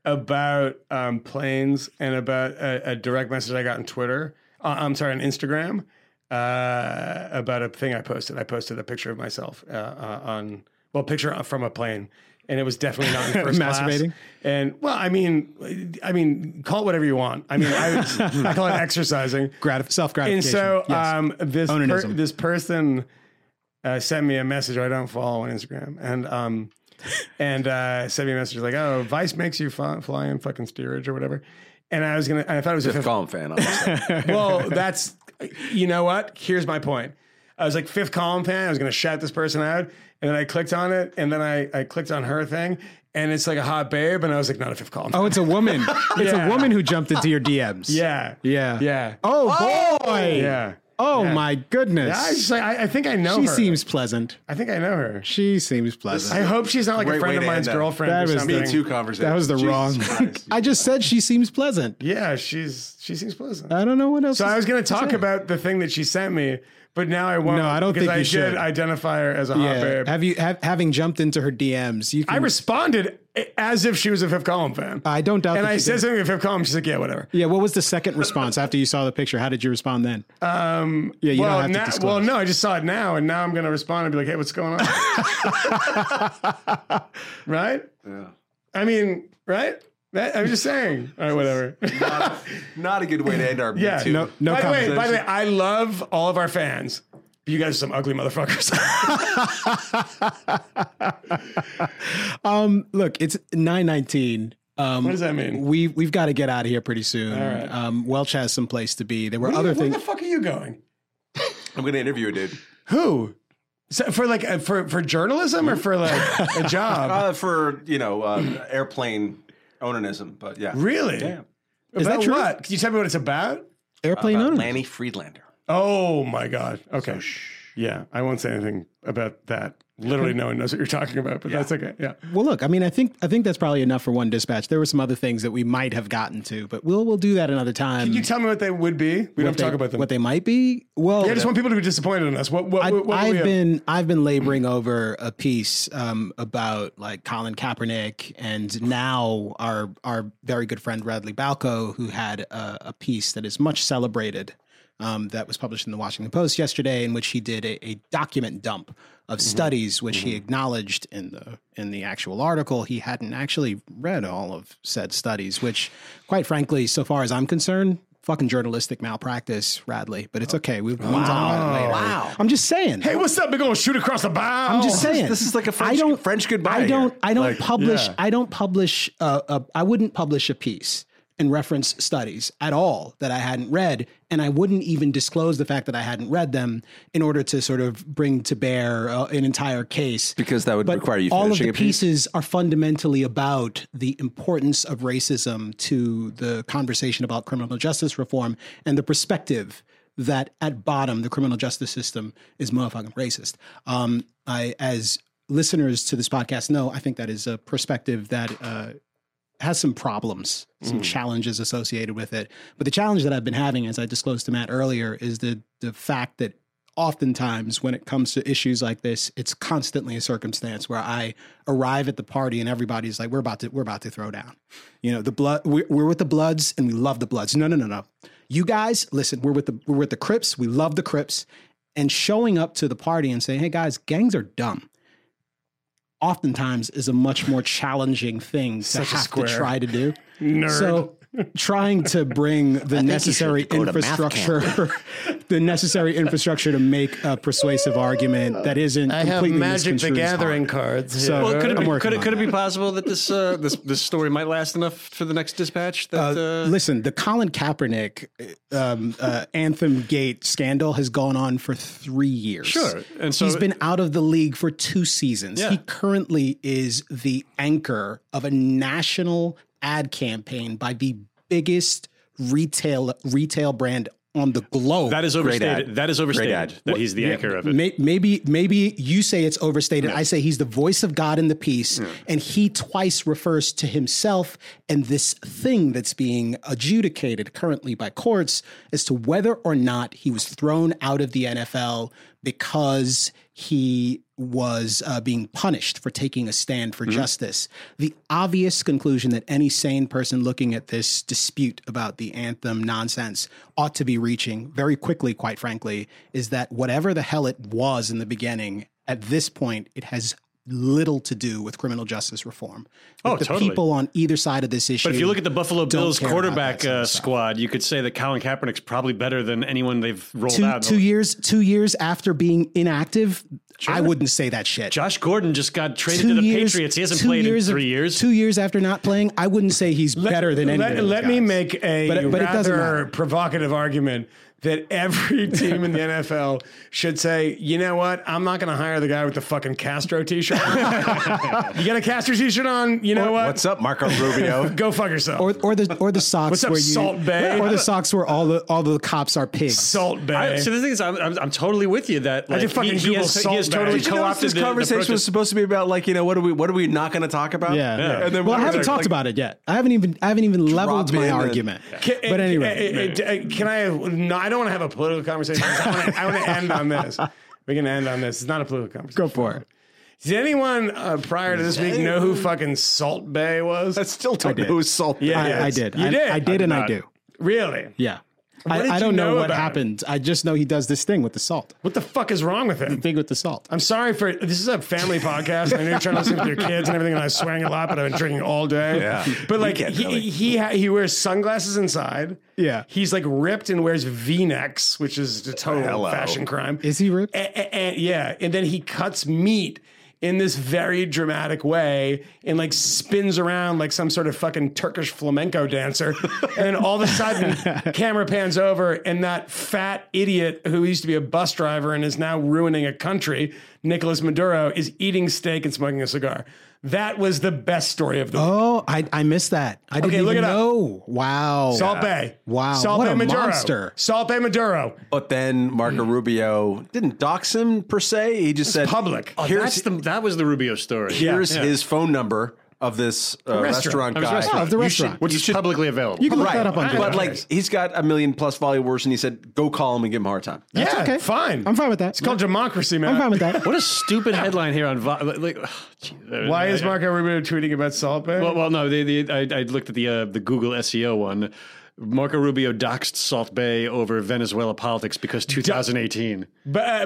about planes and about a direct message I got on Twitter. I'm sorry, on Instagram. About a thing I posted. I posted a picture of myself picture from a plane, and it was definitely not in first masturbating. Class. And well, I mean, call it whatever you want. I mean, I call it exercising, self gratification. And so, yes. This person sent me a message. I don't follow on Instagram, and sent me a message like, "Oh, Vice makes you fly in fucking steerage or whatever." And I thought it was a Fifth Column fan. Well, that's. You know what? Here's my point. I was like Fifth Column fan. I was going to shout this person out. And then I clicked on it. And then I clicked on her thing. And it's like a hot babe. And I was like, not a Fifth Column fan. Oh, it's a woman. It's a woman who jumped into your DMs. Yeah. Yeah. Yeah. Oh, boy. Yeah. Oh, yeah. My goodness. Yeah, I think I know her. She seems pleasant. I think I know her. She seems pleasant. I hope she's not like a friend of mine's girlfriend or something. That was the Me Too conversation. That was the wrong. I just said she seems pleasant. Yeah, she seems pleasant. I don't know what else. So I was going to talk about the thing that she sent me, but now I won't. No, I don't think you should. Because I did identify her as a hot babe. Have you, having jumped into her DMs, I responded as if she was a Fifth Column fan. I don't doubt that. And I said something to Fifth Column. She's like, yeah, whatever. Yeah. What was the second response after you saw the picture? How did you respond then? Yeah. Well, no, I just saw it now. And now I'm going to respond and be like, hey, what's going on? Right? Yeah. I mean, right? I'm just saying. All right, whatever. Not a good way to end our Me Too. No. By the way, I love all of our fans. You guys are some ugly motherfuckers. Look, it's 9:19. What does that mean? We've got to get out of here pretty soon. Right. Welch has some place to be. There were other things. Where the fuck are you going? I'm going to interview a dude. Who? So for like for journalism or for like a job? Airplane onanism. But yeah, really? Damn. Is that true? What? Can you tell me what it's about? Airplane onanism. Lanny Friedlander. Oh my God. Okay. So, yeah. I won't say anything about that. Literally no one knows what you're talking about, but that's okay. Yeah. Well, look, I mean, I think that's probably enough for one dispatch. There were some other things that we might have gotten to, but we'll do that another time. Can you tell me what they would be? We don't talk about them. What they might be? Well, I just want people to be disappointed in us. I've been laboring over a piece about like Colin Kaepernick, and now our very good friend Radley Balco, who had a piece that is much celebrated. That was published in the Washington Post yesterday, in which he did a document dump of studies, which he acknowledged in the actual article he hadn't actually read all of said studies, which, quite frankly, so far as I'm concerned, fucking journalistic malpractice, Radley. But it's okay. We'll talk about it later. Wow. I'm just saying. Hey, what's up? We're gonna shoot across the bow. I'm just saying. This is like a French goodbye. I wouldn't publish a piece and reference studies at all that I hadn't read, and I wouldn't even disclose the fact that I hadn't read them in order to sort of bring to bear an entire case. Because that would require you finishing a piece. All of the pieces are fundamentally about the importance of racism to the conversation about criminal justice reform and the perspective that at bottom the criminal justice system is motherfucking racist. As listeners to this podcast know, I think that is a perspective that has some problems, some challenges associated with it. But the challenge that I've been having, as I disclosed to Matt earlier, is the fact that oftentimes when it comes to issues like this, it's constantly a circumstance where I arrive at the party and everybody's like, we're about to throw down. You know, the blood, we're with the Bloods and we love the Bloods. No. You guys, listen, we're with the Crips. We love the Crips. And showing up to the party and saying, hey guys, gangs are dumb, oftentimes is a much more challenging thing to have to try to do. Nerd. So trying to bring the necessary infrastructure, the necessary infrastructure to make a persuasive argument that isn't completely misconstrued. I have Magic the Gathering cards. So, well, could it be possible that this story might last enough for the next dispatch? That listen, the Colin Kaepernick Anthem Gate scandal has gone on for 3 years. Sure, and so he's been out of the league for 2 seasons. Yeah. He currently is the anchor of a national ad campaign by the biggest retail brand on the globe. That is overstated. That he's the anchor of it. Maybe you say it's overstated. No. I say he's the voice of God in the piece, and he twice refers to himself and this thing that's being adjudicated currently by courts as to whether or not he was thrown out of the NFL because he was being punished for taking a stand for justice. The obvious conclusion that any sane person looking at this dispute about the anthem nonsense ought to be reaching very quickly, quite frankly, is that whatever the hell it was in the beginning, at this point, it has little to do with criminal justice reform. Like totally. People on either side of this issue. But if you look at the Buffalo Bills quarterback squad, you could say that Colin Kaepernick's probably better than anyone they've rolled out. Two years after being inactive, sure. I wouldn't say that shit. Josh Gordon just got traded to the Patriots. He hasn't played in 3 years. 2 years after not playing, I wouldn't say he's better than anyone. Let me make a rather provocative argument that every team in the NFL should say, you know what? I'm not going to hire the guy with the fucking Castro t-shirt. You got a Castro t-shirt on? You know what? What's up, Marco Rubio? Go fuck yourself. Or the socks. What's up, Salt Bae? Or the socks where all the cops are pigs. Salt Bae. So the thing is, I'm totally with you that like, I just fucking Google Salt Bae. Totally co-opted. This conversation was supposed to be about like, you know, what are we not going to talk about? Yeah. And then I haven't talked about it yet. I haven't even leveled my argument. But anyway, can I? I don't want to have a political conversation. I want to end on this. We can end on this. It's not a political conversation. Go for it. Did anyone prior to this week know who fucking Salt Bae was? I still don't know who Salt Bae is. I did. You did? I did and I do. Really? Yeah. I don't know what happened. I just know he does this thing with the salt. What the fuck is wrong with him? The thing with the salt. I'm sorry for this is a family podcast. And I know you're trying to listen with your kids and everything. And I was swearing a lot, but I've been drinking all day. Yeah. But like he wears sunglasses inside. Yeah. He's like ripped and wears V-necks, which is a total fashion crime. Is he ripped? Yeah. And then he cuts meat in this very dramatic way and like spins around like some sort of fucking Turkish flamenco dancer. And all of a sudden camera pans over and that fat idiot who used to be a bus driver and is now ruining a country, Nicolas Maduro, is eating steak and smoking a cigar. That was the best story of the week. Oh, I missed that. I didn't even know. Wow. Salt Bae. Wow. Salt Bae Maduro. Monster. Salt Bae Maduro. But then Marco Rubio didn't dox him per se. He just said public. Oh, that was the Rubio story. Here's his phone number of this restaurant guy. Of the restaurant. Which is publicly available. You can look that up on Google. But like he's got 1 million+ followers and he said, go call him and give him a hard time. That's okay. Fine. I'm fine with that. It's called democracy, man. I'm fine with that. What a stupid headline here on... Why is Marco Rubio tweeting about Salt Bae? Well, no, I looked at the Google SEO one. Marco Rubio doxed Salt Bae over Venezuela politics because 2018. Because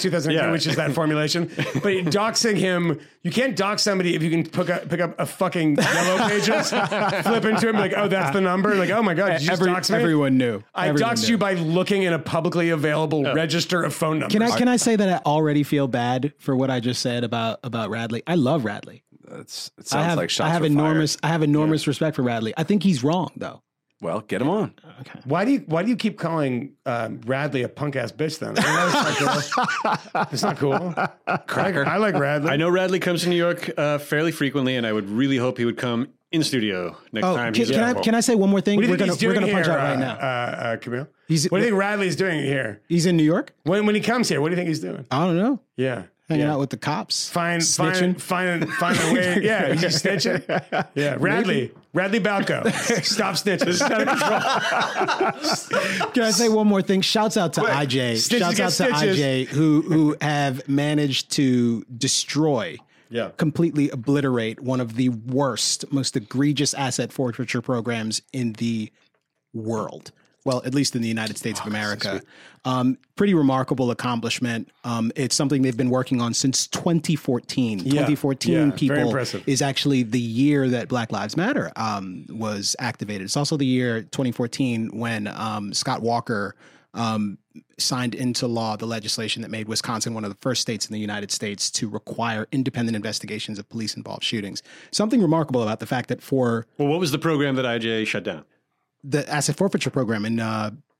2018, which is that formulation. But doxing him, you can't dox somebody if you can pick up a fucking Yellow Pages, flip into him, like, oh, that's the number. Like, oh my God, did you just dox me? Everyone knew. I doxed you by looking in a publicly available register of phone numbers. Can I say that I already feel bad for what I just said about Radley? I love Radley. I have enormous respect for Radley. I think he's wrong, though. Well, get him on. Okay. Why do you keep calling Radley a punk ass bitch then? I mean, it's not cool. Cracker. I like Radley. I know Radley comes to New York fairly frequently, and I would really hope he would come in studio next time. Can I say one more thing? We're gonna punch out right now. Camille, what do you think Radley's doing here? He's in New York. When he comes here, what do you think he's doing? I don't know. Yeah. Hanging out with the cops. Find a way. Yeah, he's snitching. Yeah, Radley Balco. Stop snitching. This is out of control. Can I say one more thing? Shouts out to IJ. Shouts out to IJ who have managed to destroy. Yeah. Completely obliterate one of the worst, most egregious asset forfeiture programs in the world. well, at least in the United States of America. Pretty remarkable accomplishment. It's something they've been working on since 2014. 2014 people is actually the year that Black Lives Matter was activated. It's also the year 2014 when Scott Walker signed into law the legislation that made Wisconsin one of the first states in the United States to require independent investigations of police-involved shootings. Something remarkable about the fact that for... Well, what was the program that IJA shut down? The asset forfeiture program in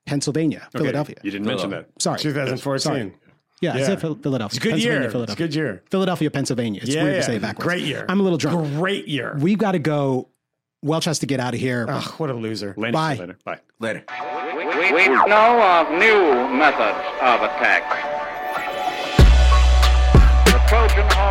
Pennsylvania, Philadelphia. You didn't mention that. Sorry. 2014. Sorry. Yeah, I said Philadelphia. It's a good year. It's a good year. Philadelphia, Pennsylvania. It's weird to say backwards. Great year. I'm a little drunk. Great year. We've got to go. Welch has to get out of here. Oh, what a loser. Bye. Later. Bye. Later. We know of new methods of attack. The Trojan Horse.